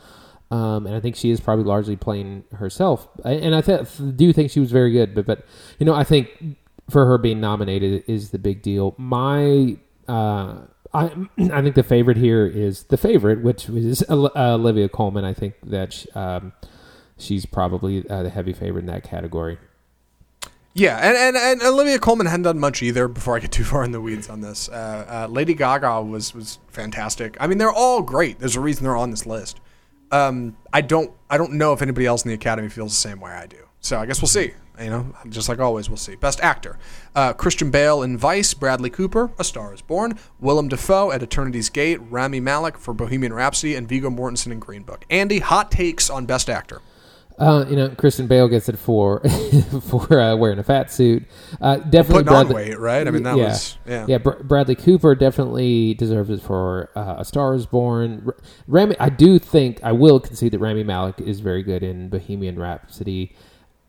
and I think she is probably largely playing herself. And I do think she was very good, but you know, I think for her being nominated is the big deal. I think the favorite here is The Favorite, which is Olivia Colman. I think that she's probably the heavy favorite in that category. Yeah, and Olivia Colman hadn't done much either before I get too far in the weeds on this. Lady Gaga was fantastic. I mean, they're all great. There's a reason they're on this list. I don't know if anybody else in the Academy feels the same way I do. So I guess we'll see. You know, just like always, we'll see. Best Actor. Christian Bale in Vice, Bradley Cooper, A Star is Born, Willem Dafoe at Eternity's Gate, Rami Malek for Bohemian Rhapsody, and Viggo Mortensen in Green Book. Andy, hot takes on Best Actor. You know, Christian Bale gets it for for wearing a fat suit. Definitely putting on weight, right? I mean, that was... Yeah, Bradley Cooper definitely deserves it for A Star is Born. I do think, I will concede that Rami Malek is very good in Bohemian Rhapsody.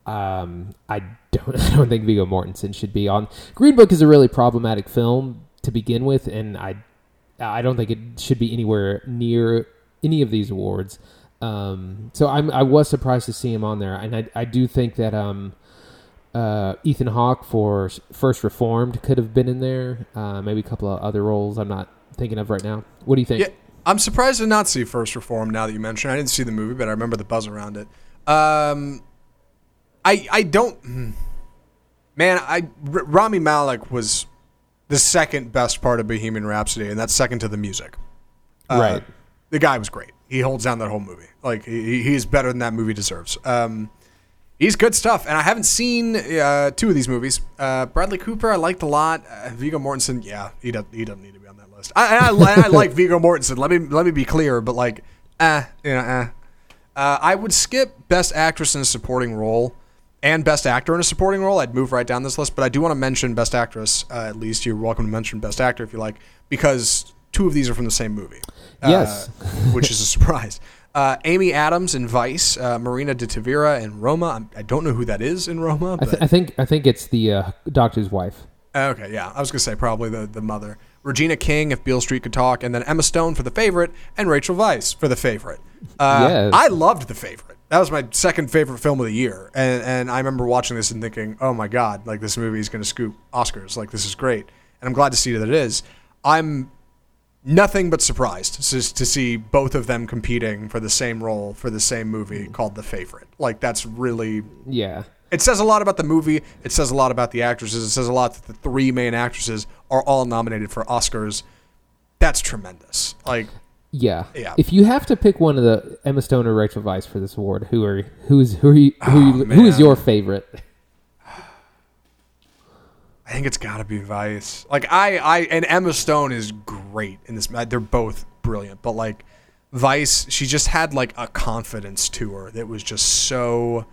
I don't think Viggo Mortensen should be on. Green Book is a really problematic film to begin with, and I don't think it should be anywhere near any of these awards. So I was surprised to see him on there, and I do think that Ethan Hawke for First Reformed could have been in there. Maybe a couple of other roles I'm not thinking of right now. What do you think? Yeah, I'm surprised to not see First Reformed now that you mentioned it. I didn't see the movie, but I remember the buzz around it. Rami Malek was the second best part of Bohemian Rhapsody, and that's second to the music. Right. The guy was great. He holds down that whole movie. Like, he's better than that movie deserves. He's good stuff, and I haven't seen two of these movies. Bradley Cooper, I liked a lot. Viggo Mortensen, yeah, he doesn't need to be on that list. I like Viggo Mortensen. Let me be clear, but like, I would skip Best Actress in a Supporting Role. And Best Actor in a Supporting Role, I'd move right down this list. But I do want to mention Best Actress, at least. You're welcome to mention Best Actor if you like, because two of these are from the same movie. Yes. Which is a surprise. Amy Adams in Vice, Marina de Tavira in Roma. I don't know who that is in Roma. But I think it's the doctor's wife. Okay, yeah. I was going to say probably the mother. Regina King, If Beale Street Could Talk, and then Emma Stone for The Favorite, and Rachel Weisz for The Favorite. Yes. I loved The Favorite. That was my second favorite film of the year. And I remember watching this and thinking, oh my God, like, this movie is going to scoop Oscars. Like, this is great. And I'm glad to see that it is. I'm nothing but surprised to see both of them competing for the same role for the same movie called The Favorite. Like, that's really... Yeah. It says a lot about the movie. It says a lot about the actresses. It says a lot that the three main actresses are all nominated for Oscars. That's tremendous. Like... Yeah. If you have to pick one of the Emma Stone or Rachel Weisz for this award, who is your favorite? I think it's got to be Weisz. Like, and Emma Stone is great in this. They're both brilliant. But like Vice, she just had like a confidence to her that was just so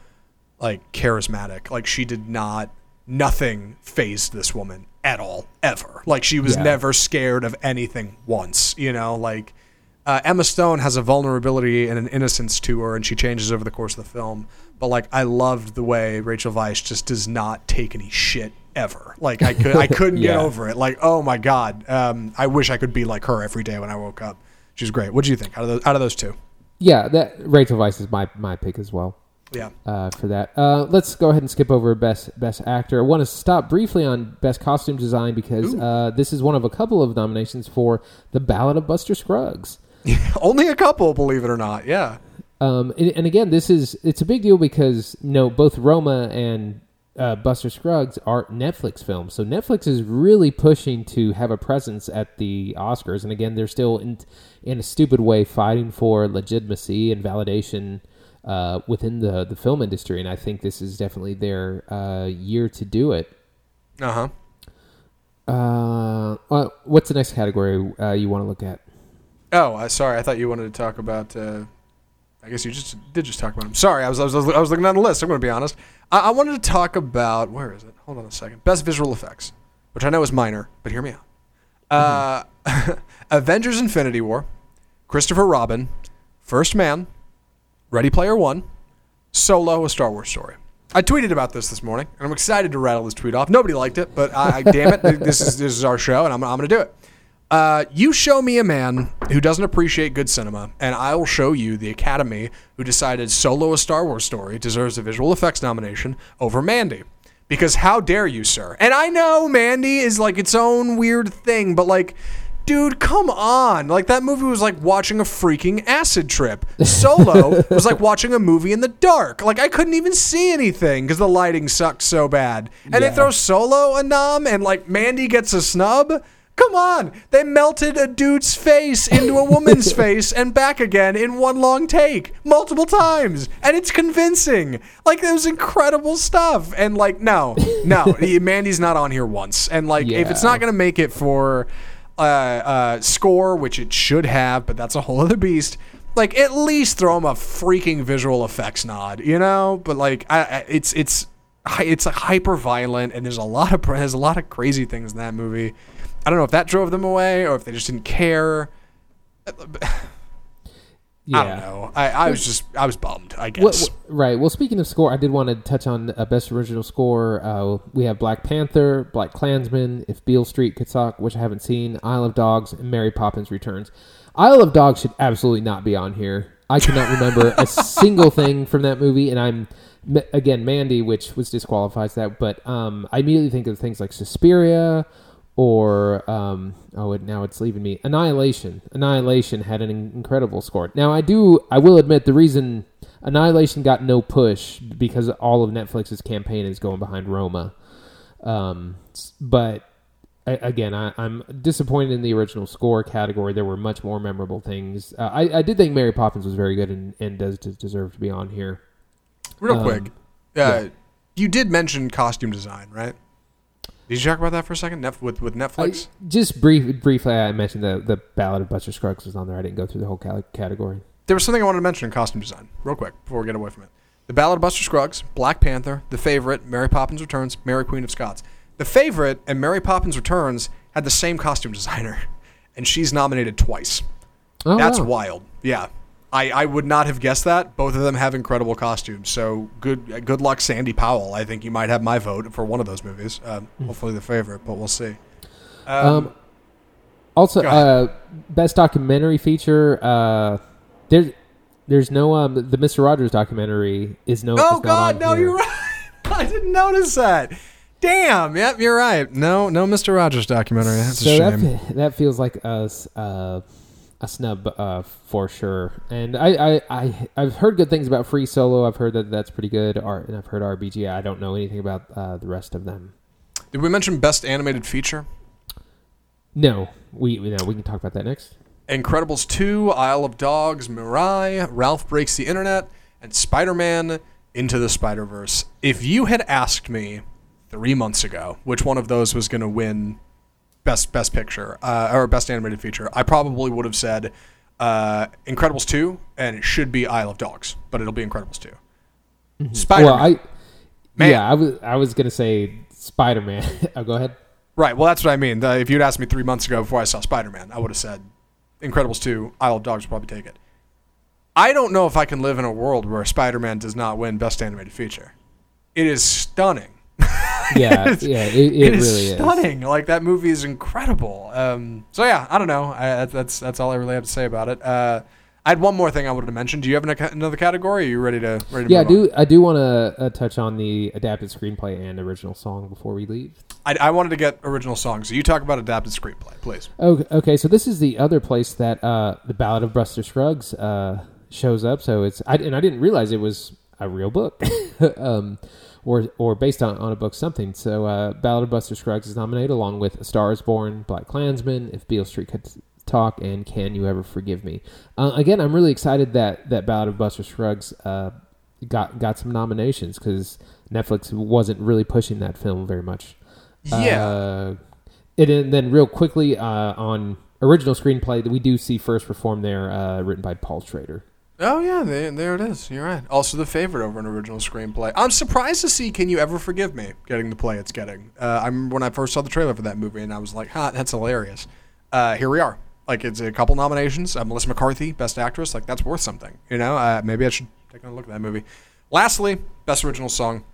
like charismatic. Like she did not, nothing fazed this woman at all, ever. Like she was never scared of anything once, you know, like Emma Stone has a vulnerability and an innocence to her, and she changes over the course of the film. But like, I loved the way Rachel Weisz just does not take any shit ever. Like I couldn't get over it. Like, oh my God. I wish I could be like her every day when I woke up. She's great. What do you think out of those two? Yeah. Rachel Weisz is my pick as well. Yeah. For that. Let's go ahead and skip over Best Actor. I want to stop briefly on Best Costume Design because this is one of a couple of nominations for The Ballad of Buster Scruggs. Only a couple, believe it or not. Yeah. And again, it's a big deal because both Roma and Buster Scruggs are Netflix films. So Netflix is really pushing to have a presence at the Oscars. And again, they're still in a stupid way fighting for legitimacy and validation within the film industry. And I think this is definitely their year to do it. Uh-huh. Well, what's the next category you want to look at? Oh, sorry. I thought you wanted to talk about. I guess you just talk about him. Sorry, I was looking down the list. I'm going to be honest. I wanted to talk about, where is it? Hold on a second. Best visual effects, which I know is minor, but hear me out. Mm-hmm. Avengers: Infinity War, Christopher Robin, First Man, Ready Player One, Solo: A Star Wars Story. I tweeted about this morning, and I'm excited to rattle this tweet off. Nobody liked it, but damn it, this is our show, and I'm going to do it. You show me a man who doesn't appreciate good cinema, and I will show you the Academy who decided Solo: A Star Wars Story deserves a visual effects nomination over Mandy. Because how dare you, sir? And I know Mandy is like its own weird thing, but like, dude, come on. Like, that movie was like watching a freaking acid trip. Solo was like watching a movie in the dark. Like, I couldn't even see anything because the lighting sucked so bad. And they throw Solo a nom, and like Mandy gets a snub. Come on. They melted a dude's face into a woman's face and back again in one long take multiple times. And it's convincing. Like, it was incredible stuff. And like, no, Mandy's not on here once. And like, if it's not going to make it for score, which it should have, but that's a whole other beast. Like, at least throw him a freaking visual effects nod, you know? But like, it's hyper violent, and there's a lot of crazy things in that movie. I don't know if that drove them away or if they just didn't care. Yeah. I don't know. I was bummed, I guess. Right. Well, speaking of score, I did want to touch on Best Original Score. We have Black Panther, Black Klansman, If Beale Street Could Talk, which I haven't seen, Isle of Dogs, and Mary Poppins Returns. Isle of Dogs should absolutely not be on here. I cannot remember a single thing from that movie, and again, Mandy, which was disqualifies that, but I immediately think of things like Suspiria, or, now it's leaving me. Annihilation. Annihilation had an incredible score. Now, I will admit the reason Annihilation got no push because all of Netflix's campaign is going behind Roma. But, again, I'm disappointed in the original score category. There were much more memorable things. I did think Mary Poppins was very good and does deserve to be on here. Real quick, you did mention costume design, right? Did you talk about that for a second with Netflix? Briefly, I mentioned the Ballad of Buster Scruggs was on there. I didn't go through the whole category. There was something I wanted to mention in costume design, real quick, before we get away from it. The Ballad of Buster Scruggs, Black Panther, The Favorite, Mary Poppins Returns, Mary Queen of Scots. The Favorite and Mary Poppins Returns had the same costume designer, and she's nominated twice. Oh, that's wild. Yeah. I would not have guessed that. Both of them have incredible costumes. So good luck, Sandy Powell. I think you might have my vote for one of those movies. Hopefully The Favorite, but we'll see. Best documentary feature. There's no the Mr. Rogers documentary is no. Oh God, no! Here. You're right. I didn't notice that. Damn. Yep, you're right. No Mr. Rogers documentary. That's a shame. That feels like us. A snub for sure. And I've heard good things about Free Solo. I've heard that's pretty good. And I've heard RBG. I don't know anything about the rest of them. Did we mention Best Animated Feature? No. We can talk about that next. Incredibles 2, Isle of Dogs, Mirai, Ralph Breaks the Internet, and Spider-Man Into the Spider-Verse. If you had asked me 3 months ago which one of those was going to win best picture or best animated feature, I probably would have said Incredibles 2, and it should be Isle of Dogs, but it'll be Incredibles 2. Mm-hmm. Spider-Man. Well, I was gonna say Spider-Man. Oh, go ahead. Right. Well, that's what I mean. If you'd asked me 3 months ago before I saw Spider-Man, I would have said Incredibles 2, Isle of Dogs would probably take it. I don't know if I can live in a world where Spider-Man does not win Best Animated Feature. It is stunning. It really is stunning. Like, that movie is incredible. So yeah, I don't know. That's all I really have to say about it. I had one more thing I wanted to mention. Do you have another category? Or are you ready to move on? I do want to touch on the adapted screenplay and original song before we leave. I wanted to get original songs. So you talk about adapted screenplay, please. Okay, so this is the other place that The Ballad of Buster Scruggs shows up. So I didn't realize it was a real book or based on a book something. So Ballad of Buster Scruggs is nominated along with A Star is Born, Black Klansman, If Beale Street Could Talk, and Can You Ever Forgive Me? Again, I'm really excited that Ballad of Buster Scruggs got some nominations because Netflix wasn't really pushing that film very much. Yeah. And then real quickly on original screenplay, we do see First Reform there, written by Paul Schrader. Oh, yeah, there it is. You're right. Also The Favorite over an original screenplay. I'm surprised to see Can You Ever Forgive Me getting the play it's getting. I remember when I first saw the trailer for that movie and I was like, that's hilarious. Here we are. Like, it's a couple nominations. Melissa McCarthy, Best Actress. Like, that's worth something. You know, maybe I should take a look at that movie. Lastly, Best Original Song.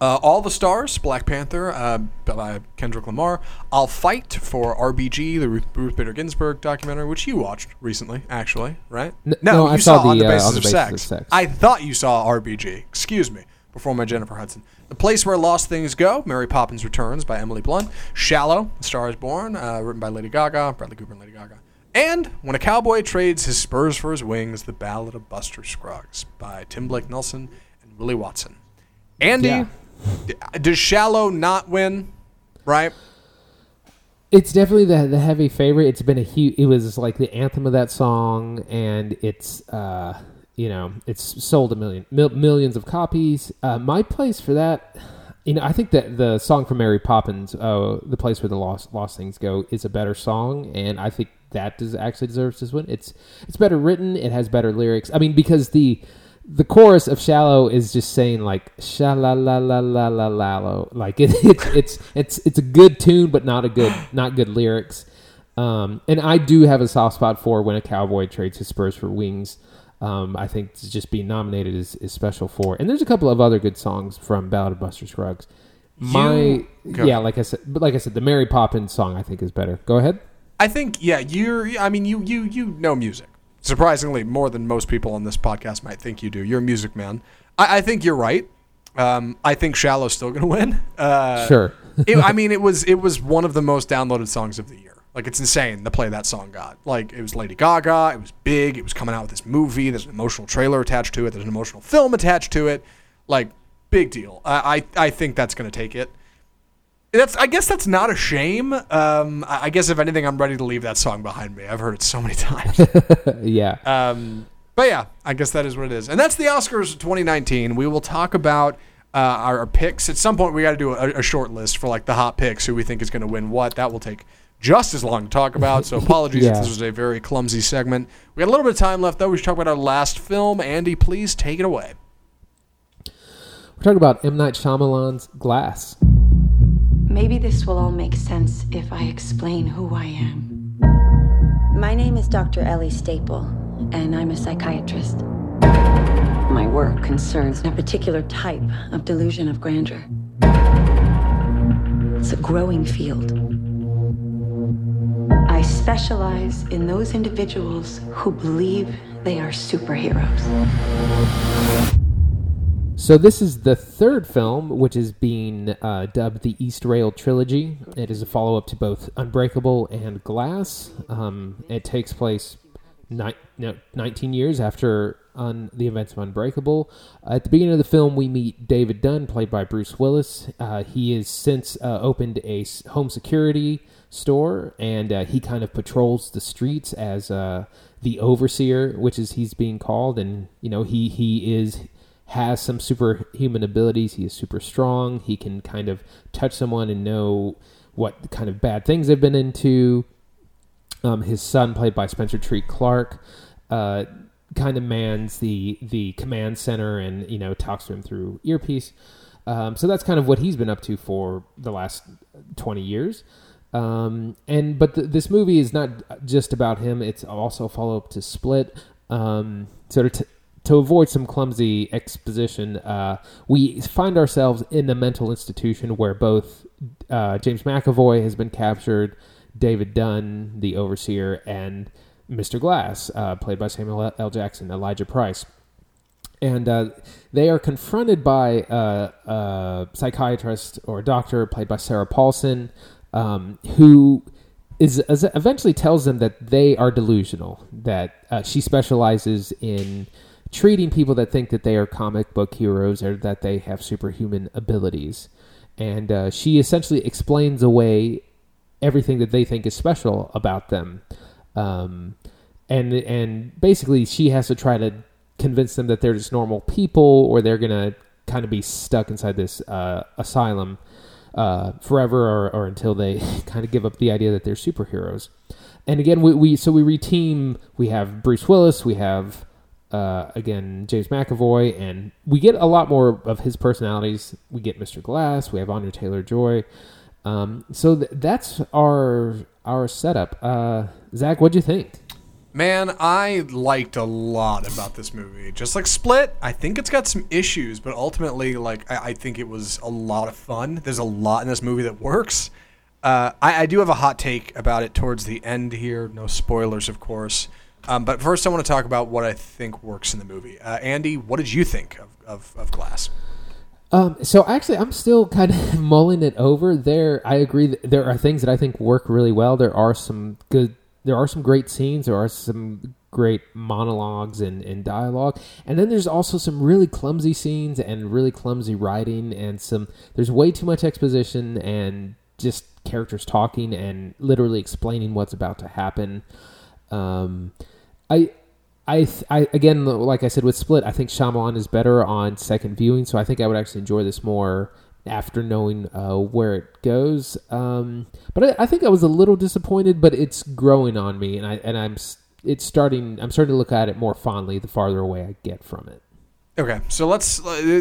All the Stars, Black Panther, by Kendrick Lamar. I'll Fight for RBG, the Ruth Bader Ginsburg documentary, which you watched recently, actually, right? No, you saw On the Basis of Sex. I thought you saw RBG. Excuse me. Before my Jennifer Hudson. The Place Where Lost Things Go, Mary Poppins Returns by Emily Blunt. Shallow, A Star is Born, written by Lady Gaga, Bradley Cooper and Lady Gaga. And When a Cowboy Trades His Spurs for His Wings, The Ballad of Buster Scruggs by Tim Blake Nelson and Willie Watson. Andy, does Shallow not win, right? It's definitely the heavy favorite. It's been it was like the anthem of that song, and it's... you know, it's sold millions of copies. My place for that, you know, I think that the song from Mary Poppins, The Place Where the Lost Things Go, is a better song, and I think that actually deserves this win. It's better written. It has better lyrics. I mean, because the chorus of Shallow is just saying, like, sha-la-la-la-la-la-la-la. Like, it's a good tune, but not good lyrics. And I do have a soft spot for When a Cowboy Trades His Spurs for Wings. I think just being nominated is special for. And there's a couple of other good songs from Ballad of Buster Scruggs. Like I said, the Mary Poppins song I think is better. Go ahead. I think you know music. Surprisingly, more than most people on this podcast might think you do. You're a music man. I think you're right. I think Shallow's still gonna win. Sure. it was one of the most downloaded songs of the year. Like, it's insane the play that song got. Like, it was Lady Gaga. It was big. It was coming out with this movie. There's an emotional trailer attached to it. There's an emotional film attached to it. Like, big deal. I think that's going to take it. I guess that's not a shame. I guess, if anything, I'm ready to leave that song behind me. I've heard it so many times. Yeah. But, yeah, I guess that is what it is. And that's the Oscars 2019. We will talk about... our picks. At some point, we got to do a short list for, like, the hot picks, who we think is going to win what. That will take just as long to talk about, so apologies if this was a very clumsy segment. We got a little bit of time left, though. We should talk about our last film. Andy, please take it away. We're talking about M. Night Shyamalan's Glass. Maybe this will all make sense if I explain who I am. My name is Dr. Ellie Staple, and I'm a psychiatrist. My work concerns a particular type of delusion of grandeur. It's a growing field. I specialize in those individuals who believe they are superheroes. So this is the third film, which is being dubbed the East Rail Trilogy. It is a follow-up to both Unbreakable and Glass. It takes place 19 years after the events of Unbreakable. At the beginning of the film, we meet David Dunn, played by Bruce Willis. He has since opened a home security store, and he kind of patrols the streets as the overseer, which is he's being called. And, you know, he has some superhuman abilities. He is super strong. He can kind of touch someone and know what kind of bad things they've been into. His son, played by Spencer Treat Clark, kind of mans the command center and, you know, talks to him through earpiece. So that's kind of what he's been up to for the last 20 years. But this movie is not just about him. It's also a follow-up to Split. So to avoid some clumsy exposition, we find ourselves in a mental institution where both James McAvoy has been captured, David Dunn, the overseer, and Mr. Glass, played by Samuel L. Jackson, Elijah Price. And they are confronted by a psychiatrist or a doctor played by Sarah Paulson, who is eventually tells them that they are delusional, that she specializes in treating people that think that they are comic book heroes or that they have superhuman abilities. And she essentially explains away everything that they think is special about them. And basically she has to try to convince them that they're just normal people or they're going to kind of be stuck inside this asylum forever or until they kind of give up the idea that they're superheroes. And again, we reteam. We have Bruce Willis, we have, again, James McAvoy, and we get a lot more of his personalities. We get Mr. Glass, we have Anya Taylor-Joy. So that's our setup. Zach, what'd you think? Man, I liked a lot about this movie. Just like Split, I think it's got some issues, but ultimately, like, I think it was a lot of fun. There's a lot in this movie that works. I do have a hot take about it towards the end here. No spoilers, of course. But first, I want to talk about what I think works in the movie. Andy, what did you think of Glass? So actually, I'm still kind of mulling it over there. I agree that there are things that I think work really well. There are some great scenes. There are some great monologues and dialogue. And then there's also some really clumsy scenes and really clumsy writing and there's way too much exposition and just characters talking and literally explaining what's about to happen. I again, like I said with Split, I think Shyamalan is better on second viewing, so I think I would actually enjoy this more after knowing where it goes. But I think I was a little disappointed, but it's growing on me, I'm starting to look at it more fondly the farther away I get from it. Okay, so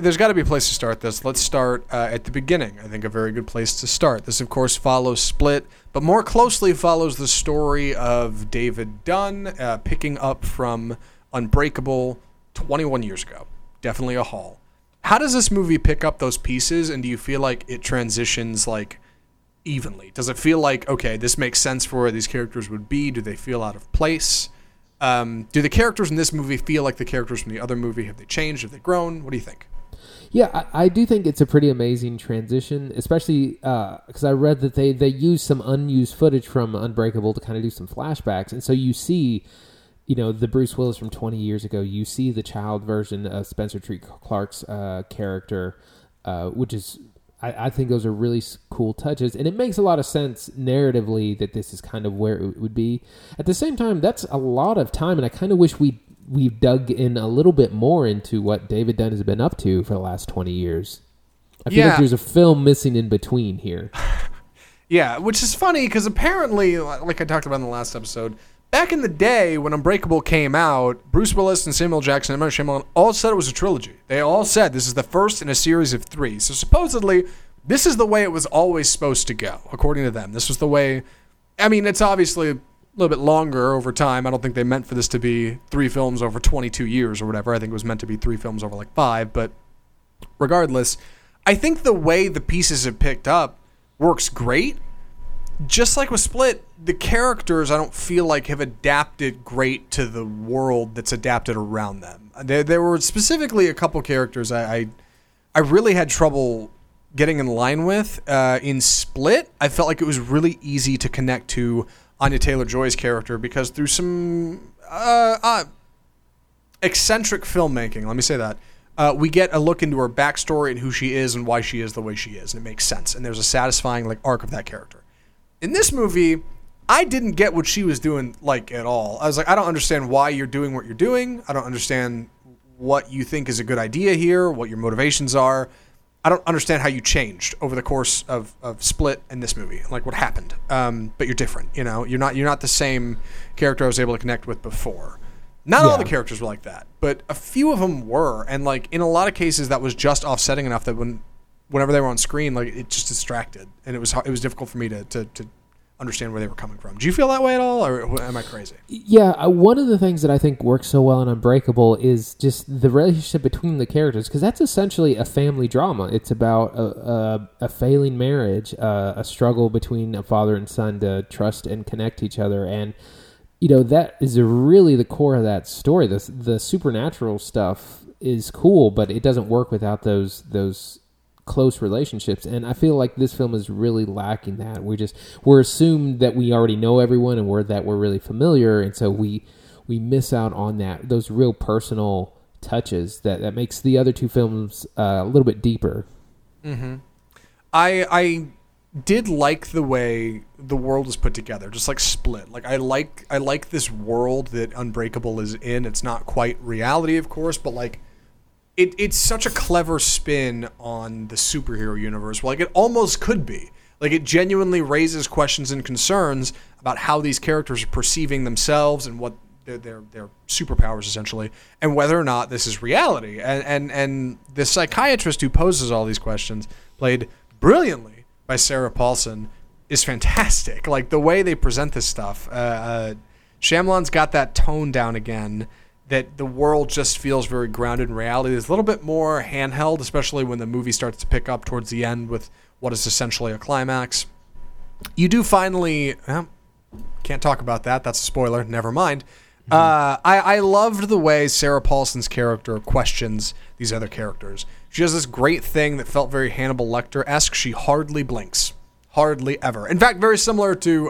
there's got to be a place to start this. Let's start at the beginning. I think a very good place to start. This, of course, follows Split, but more closely follows the story of David Dunn picking up from Unbreakable 21 years ago. Definitely a haul. How does this movie pick up those pieces, and do you feel like it transitions like evenly? Does it feel like, okay, this makes sense for where these characters would be? Do they feel out of place? Do the characters in this movie feel like the characters from the other movie? Have they changed? Have they grown? What do you think? Yeah, I do think it's a pretty amazing transition, especially because I read that they use some unused footage from Unbreakable to kind of do some flashbacks. And so you see, you know, the Bruce Willis from 20 years ago. You see the child version of Spencer Treat Clark's character, which is, I think those are really cool touches, and it makes a lot of sense narratively that this is kind of where it would be. At the same time, that's a lot of time, and I kind of wish we dug in a little bit more into what David Dunn has been up to for the last 20 years. I feel like there's a film missing in between here. Yeah, which is funny because apparently, like I talked about in the last episode, back in the day when Unbreakable came out, Bruce Willis and Samuel Jackson and M. Night Shyamalan all said it was a trilogy. They all said this is the first in a series of three. So supposedly, this is the way it was always supposed to go, according to them. This was the way. I mean, it's obviously a little bit longer over time. I don't think they meant for this to be three films over 22 years or whatever. I think it was meant to be three films over like five. But regardless, I think the way the pieces have picked up works great. Just like with Split, the characters I don't feel like have adapted great to the world that's adapted around them. There were specifically a couple characters I really had trouble getting in line with. In Split, I felt like it was really easy to connect to Anya Taylor-Joy's character because through some eccentric filmmaking, let me say that, we get a look into her backstory and who she is and why she is the way she is, and it makes sense. And there's a satisfying like arc of that character. In this movie, I didn't get what she was doing, like, at all. I was like, I don't understand why you're doing what you're doing. I don't understand what you think is a good idea here, what your motivations are. I don't understand how you changed over the course of Split and this movie, like what happened. But you're different, you know. You're not the same character I was able to connect with before. Not all the characters were like that, but a few of them were, and like in a lot of cases, that was just offsetting enough that whenever they were on screen, like it just distracted, and it was difficult for me to understand where they were coming from. Do you feel that way at all, or am I crazy? Yeah, one of the things that I think works so well in Unbreakable is just the relationship between the characters, because that's essentially a family drama. It's about a failing marriage, a struggle between a father and son to trust and connect each other, and you know that is really the core of that story. The supernatural stuff is cool, but it doesn't work without those close relationships, and I feel like this film is really lacking that. We're assumed that we already know everyone and we're really familiar, and so we miss out on those real personal touches that makes the other two films a little bit deeper. Mm-hmm. I did like the way the world is put together, just like Split. Like I like this world that Unbreakable is in. It's not quite reality, of course, but like It's such a clever spin on the superhero universe. Like, it almost could be. Like, it genuinely raises questions and concerns about how these characters are perceiving themselves and what their superpowers, essentially, and whether or not this is reality. And the psychiatrist who poses all these questions, played brilliantly by Sarah Paulson, is fantastic. Like, the way they present this stuff, Shyamalan's got that tone down again, that the world just feels very grounded in reality. It's a little bit more handheld, especially when the movie starts to pick up towards the end with what is essentially a climax. You do finally... Well, can't talk about that. That's a spoiler. Never mind. Mm-hmm. I loved the way Sarah Paulson's character questions these other characters. She does this great thing that felt very Hannibal Lecter-esque. She hardly blinks. Hardly ever. In fact, very similar to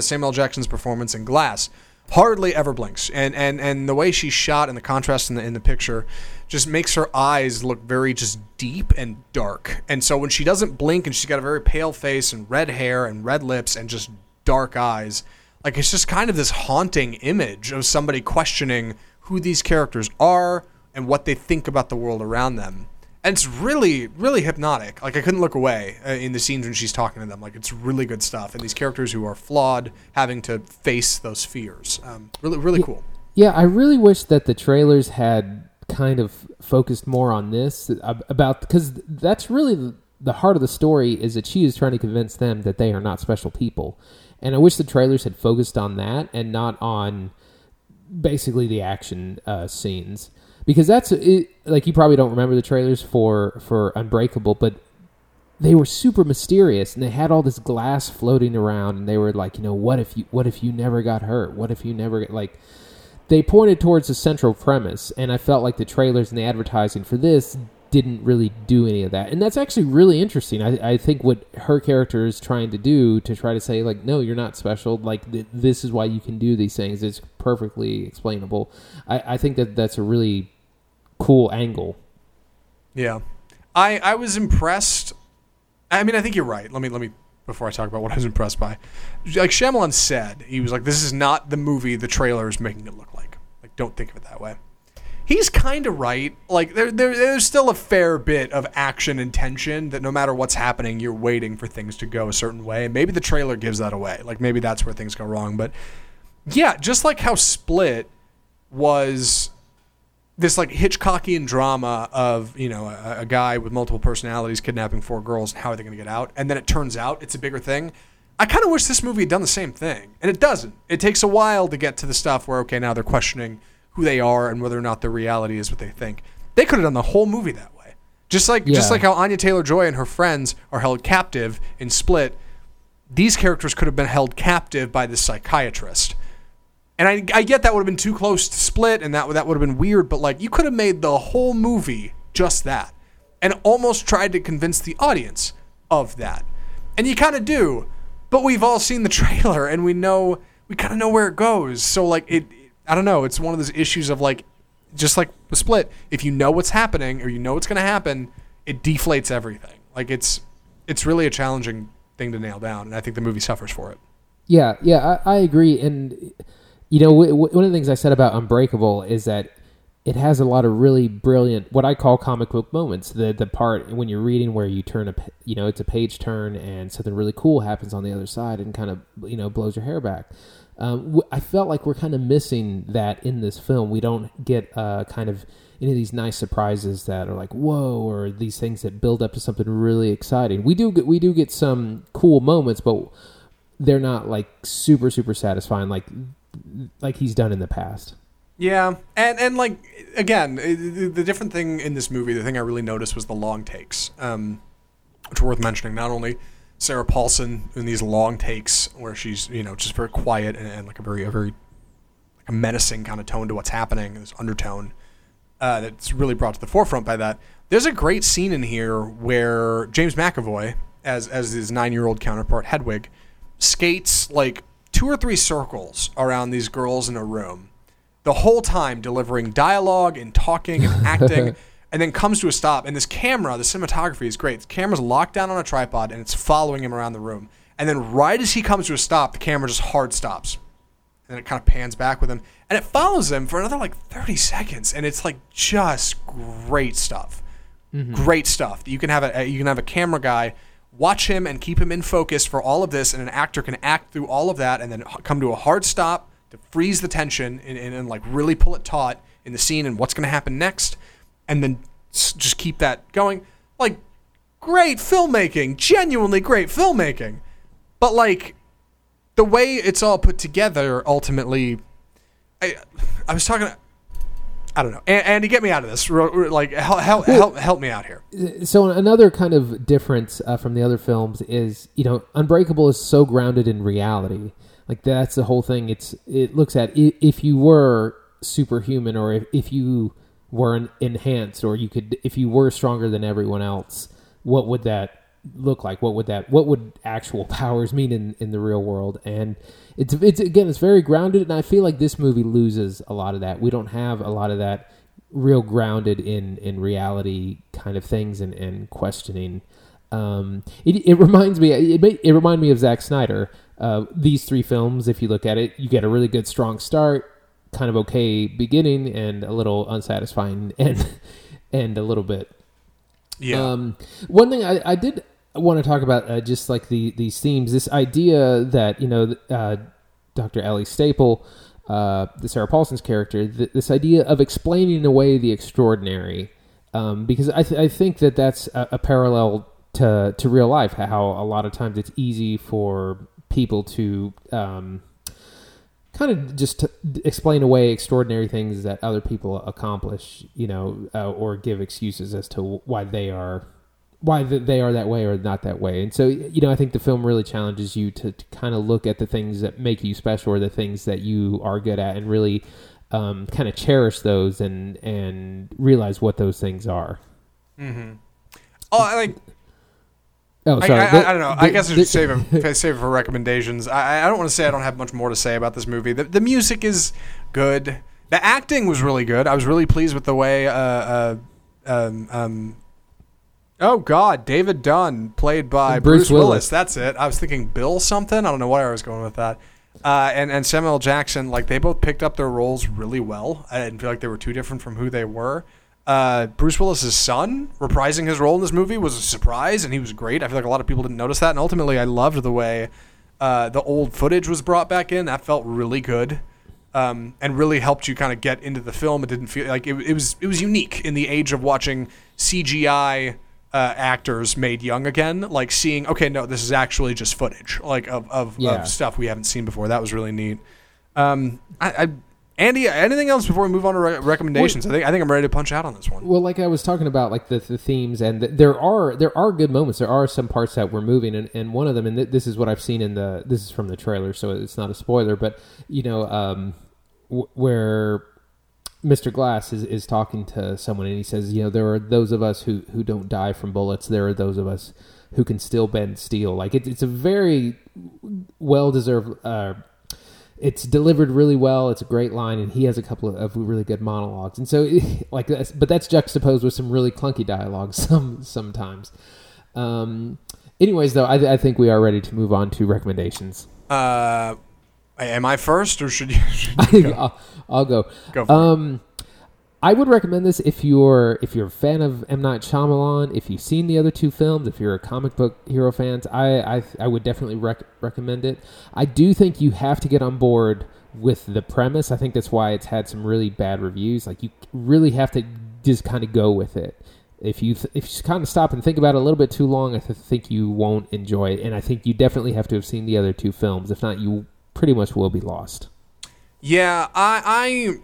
Samuel L. Jackson's performance in Glass. Hardly ever blinks, and the way she's shot and the contrast in the picture just makes her eyes look very just deep and dark. And so when she doesn't blink and she's got a very pale face and red hair and red lips and just dark eyes, like it's just kind of this haunting image of somebody questioning who these characters are and what they think about the world around them. And it's really, really hypnotic. Like I couldn't look away in the scenes when she's talking to them. Like it's really good stuff. And these characters who are flawed having to face those fears. Really, really cool. Yeah, I really wish that the trailers had kind of focused more on this because that's really the heart of the story, is that she is trying to convince them that they are not special people. And I wish the trailers had focused on that and not on basically the action scenes. Because that's it, like you probably don't remember the trailers for Unbreakable, but they were super mysterious and they had all this glass floating around, and they were like, you know, what if you never got hurt? What if you never like? They pointed towards the central premise, and I felt like the trailers and the advertising for this didn't really do any of that. And that's actually really interesting. I think what her character is trying to do, to try to say like, no, you're not special. Like this is why you can do these things. It's perfectly explainable. I think that's a really cool angle. Yeah. I was impressed. I mean, I think you're right. Let me before I talk about what I was impressed by, like Shyamalan said, he was like, this is not the movie the trailer is making it look like. Like, don't think of it that way. He's kind of right. Like there's still a fair bit of action and tension that no matter what's happening, you're waiting for things to go a certain way. Maybe the trailer gives that away. Like maybe that's where things go wrong. But yeah, just like how Split was this like Hitchcockian drama of, you know, a guy with multiple personalities kidnapping four girls and how are they going to get out? And then it turns out it's a bigger thing. I kind of wish this movie had done the same thing, and it doesn't. It takes a while to get to the stuff where, okay, now they're questioning who they are and whether or not the reality is what they think. They could have done the whole movie that way. Just like how Anya Taylor-Joy and her friends are held captive in Split, these characters could have been held captive by the psychiatrist. And I get that would have been too close to Split, and that would have been weird, but like you could have made the whole movie just that and almost tried to convince the audience of that. And you kind of do, but we've all seen the trailer and we kind of know where it goes. So like I don't know. It's one of those issues of like, just like with Split, if you know what's happening or you know what's going to happen, it deflates everything. Like it's really a challenging thing to nail down, and I think the movie suffers for it. Yeah, I agree. And you know, one of the things I said about Unbreakable is that it has a lot of really brilliant, what I call comic book moments. The part when you're reading where you turn a, you know, it's a page turn and something really cool happens on the other side and kind of, you know, blows your hair back. I felt like we're kind of missing that in this film. We don't get kind of any of these nice surprises that are like, whoa, or these things that build up to something really exciting. We do get some cool moments, but they're not like super, super satisfying like he's done in the past. Yeah, and like, again, the different thing in this movie, the thing I really noticed was the long takes, which are worth mentioning. Not only Sarah Paulson in these long takes where she's, you know, just very quiet and like a very menacing kind of tone to what's happening, this undertone that's really brought to the forefront by that. There's a great scene in here where James McAvoy, as his 9-year-old counterpart Hedwig, skates like 2 or 3 circles around these girls in a room the whole time, delivering dialogue and talking and acting. And then comes to a stop, and this camera, the cinematography is great. The camera's locked down on a tripod, and it's following him around the room. And then right as he comes to a stop, the camera just hard stops. And it kind of pans back with him. And it follows him for another, like, 30 seconds. And it's, like, just great stuff. Mm-hmm. Great stuff. You can have a camera guy watch him and keep him in focus for all of this, and an actor can act through all of that and then come to a hard stop to freeze the tension and like, really pull it taut in the scene and what's going to happen next. And then just keep that going. Like, great filmmaking. Genuinely great filmmaking. But, like, the way it's all put together, ultimately, I was talking to, I don't know. Andy, get me out of this. Like, help me out here. So another kind of difference from the other films is, you know, Unbreakable is so grounded in reality. Like, that's the whole thing. It looks at if you were superhuman, or if you were enhanced, or you could, if you were stronger than everyone else, what would that look like? What would actual powers mean in the real world? And it's again, it's very grounded, and I feel like this movie loses a lot of that. We don't have a lot of that real grounded in reality kind of things and questioning. It reminded me of Zack Snyder. These 3 films, if you look at it, you get a really good strong start, kind of okay beginning, and a little unsatisfying and a little bit. Yeah. One thing I did want to talk about, just like these themes, this idea that, you know, Dr. Ellie Staple, the Sarah Paulson's character, this idea of explaining away the extraordinary, because I think that that's a parallel to real life, how a lot of times it's easy for people to kind of just explain away extraordinary things that other people accomplish, you know, or give excuses as to why they are that way or not that way. And so, you know, I think the film really challenges you to kind of look at the things that make you special, or the things that you are good at, and really kind of cherish those and realize what those things are. Mm-hmm. Oh, sorry. I don't know. I guess I should save it for recommendations. I don't want to say I don't have much more to say about this movie. The music is good. The acting was really good. I was really pleased with the way David Dunn, played by Bruce Willis. That's it. I was thinking Bill something. I don't know where I was going with that. And Samuel L. Jackson, like, they both picked up their roles really well. I didn't feel like they were too different from who they were. Bruce Willis's son reprising his role in this movie was a surprise, and he was great. I feel like a lot of people didn't notice that, and ultimately I loved the way the old footage was brought back in. That felt really good, and really helped you kind of get into the film. It didn't feel like it was unique in the age of watching CGI actors made young again. Like, seeing, okay, no, this is actually just footage, like of stuff we haven't seen before. That was really neat. Andy, anything else before we move on to recommendations? I think I'm ready to punch out on this one. Well, like I was talking about, like the themes, and there are good moments. There are some parts that were moving, and one of them, and this is what I've seen this is from the trailer, so it's not a spoiler, but, you know, where Mr. Glass is talking to someone, and he says, you know, there are those of us who don't die from bullets. There are those of us who can still bend steel. Like, it's a very well-deserved... it's delivered really well. It's a great line, and he has a couple of really good monologues. And so, like, but that's juxtaposed with some really clunky dialogue sometimes. Anyways, though, I think we are ready to move on to recommendations. Am I first, or should you? I'll go. Go for it. I would recommend this if you're a fan of M. Night Shyamalan, if you've seen the other two films, if you're a comic book hero fan, I would definitely recommend it. I do think you have to get on board with the premise. I think that's why it's had some really bad reviews. Like, you really have to just kind of go with it. If you kind of stop and think about it a little bit too long, I think you won't enjoy it. And I think you definitely have to have seen the other two films. If not, you pretty much will be lost. Yeah, I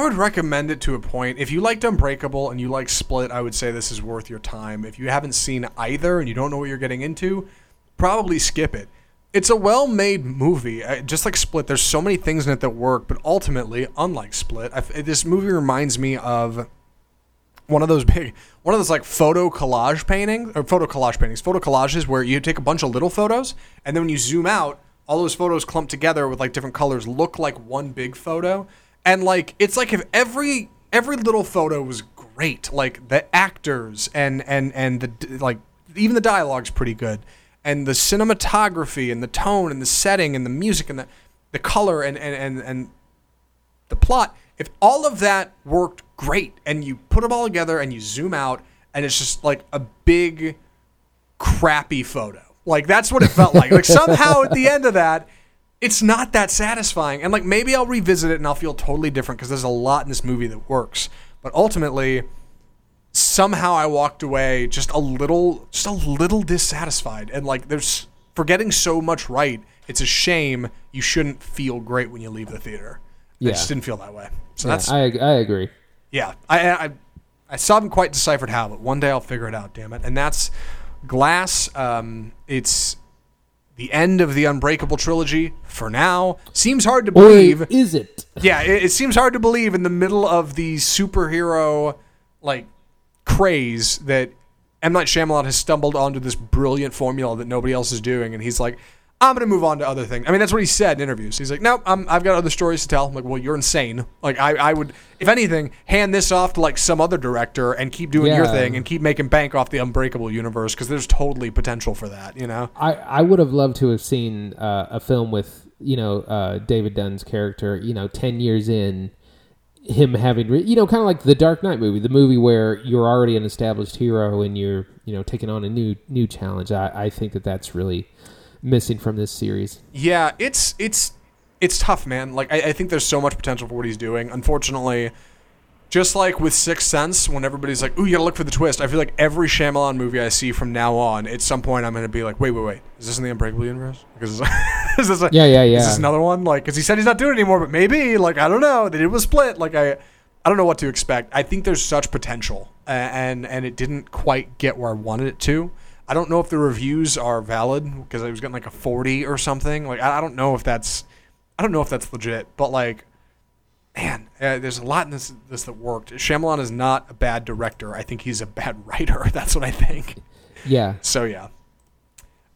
would recommend it to a point. If you liked Unbreakable and you like Split, I would say this is worth your time. If you haven't seen either and you don't know what you're getting into, probably skip it. It's a well-made movie. Just like Split, there's so many things in it that work, but ultimately, unlike Split, this movie reminds me of one of those like photo collages where you take a bunch of little photos, and then when you zoom out, all those photos clumped together with like different colors look like one big photo. And, like, it's like if every little photo was great. Like, the actors and the, like, even the dialogue's pretty good. And the cinematography and the tone and the setting and the music and the color and the plot. If all of that worked great and you put them all together and you zoom out and it's just, like, a big, crappy photo. Like, that's what it felt like. Like, somehow at the end of that, it's not that satisfying. And, like, maybe I'll revisit it and I'll feel totally different because there's a lot in this movie that works. But ultimately, somehow I walked away just a little dissatisfied. And, like, there's for getting so much right, it's a shame. You shouldn't feel great when you leave the theater. Yeah. I just didn't feel that way. So yeah, that's... I agree. Yeah. I still haven't quite deciphered how, but one day I'll figure it out, damn it. And that's Glass. It's... the end of the Unbreakable trilogy, for now, seems hard to believe. Or is it? Yeah, it seems hard to believe in the middle of the superhero, like, craze that M. Night Shyamalan has stumbled onto this brilliant formula that nobody else is doing, and he's like, I'm going to move on to other things. I mean, that's what he said in interviews. He's like, nope, I've got other stories to tell. I'm like, well, you're insane. Like, I would, if anything, hand this off to, like, some other director and keep doing your thing and keep making bank off the Unbreakable universe because there's totally potential for that, you know? I would have loved to have seen a film with, you know, David Dunn's character, you know, 10 years in, him having, you know, kind of like the Dark Knight movie, the movie where you're already an established hero and you're, you know, taking on a new challenge. I think that's really... missing from this series. Yeah, it's tough, man. Like, I think there's so much potential for what he's doing. Unfortunately, just like with Sixth Sense, when everybody's like, ooh, you gotta look for the twist, I feel like every Shyamalan movie I see from now on, at some point I'm gonna be like, wait, is this in the Unbreakable universe? Because is this yeah. Is this another one? Like, because he said he's not doing it anymore, but maybe, like, I don't know. They did it with Split. Like, I don't know what to expect. I think there's such potential, and it didn't quite get where I wanted it to. I don't know if the reviews are valid because I was getting like a 40 or something. Like, I don't know if that's legit, but, like, man, there's a lot in this that worked. Shyamalan is not a bad director. I think he's a bad writer. That's what I think. Yeah. So yeah.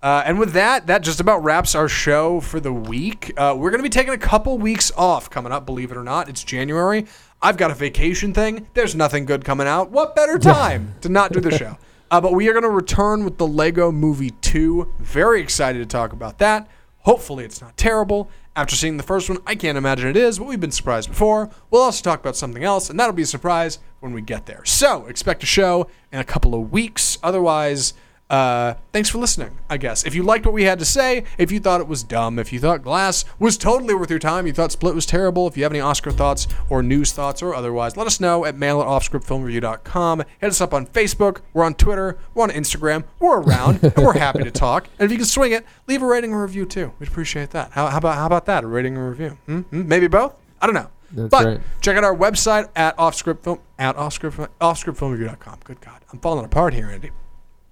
And with that just about wraps our show for the week. We're going to be taking a couple weeks off coming up, believe it or not. It's January. I've got a vacation thing. There's nothing good coming out. What better time to not do the show? But we are going to return with the Lego Movie 2. Very excited to talk about that. Hopefully it's not terrible. After seeing the first one, I can't imagine it is, but we've been surprised before. We'll also talk about something else, and that'll be a surprise when we get there. So expect a show in a couple of weeks. Otherwise, thanks for listening, I guess. If you liked what we had to say, if you thought it was dumb, if you thought Glass was totally worth your time, you thought Split was terrible, if you have any Oscar thoughts or news thoughts or otherwise, let us know at mail@offscriptfilmreview.com. Hit us up on Facebook. We're on Twitter. We're on Instagram. We're around, and we're happy to talk. And if you can swing it, leave a rating or review, too. We'd appreciate that. How about that, a rating or review? Maybe both? I don't know. That's but right. Check out our website at offscriptfilmreview.com. Good God. I'm falling apart here, Andy.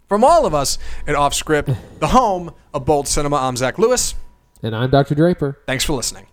From all of us at Off Script, the home of bold cinema, I'm Zach Lewis. And I'm Dr. Draper. Thanks for listening.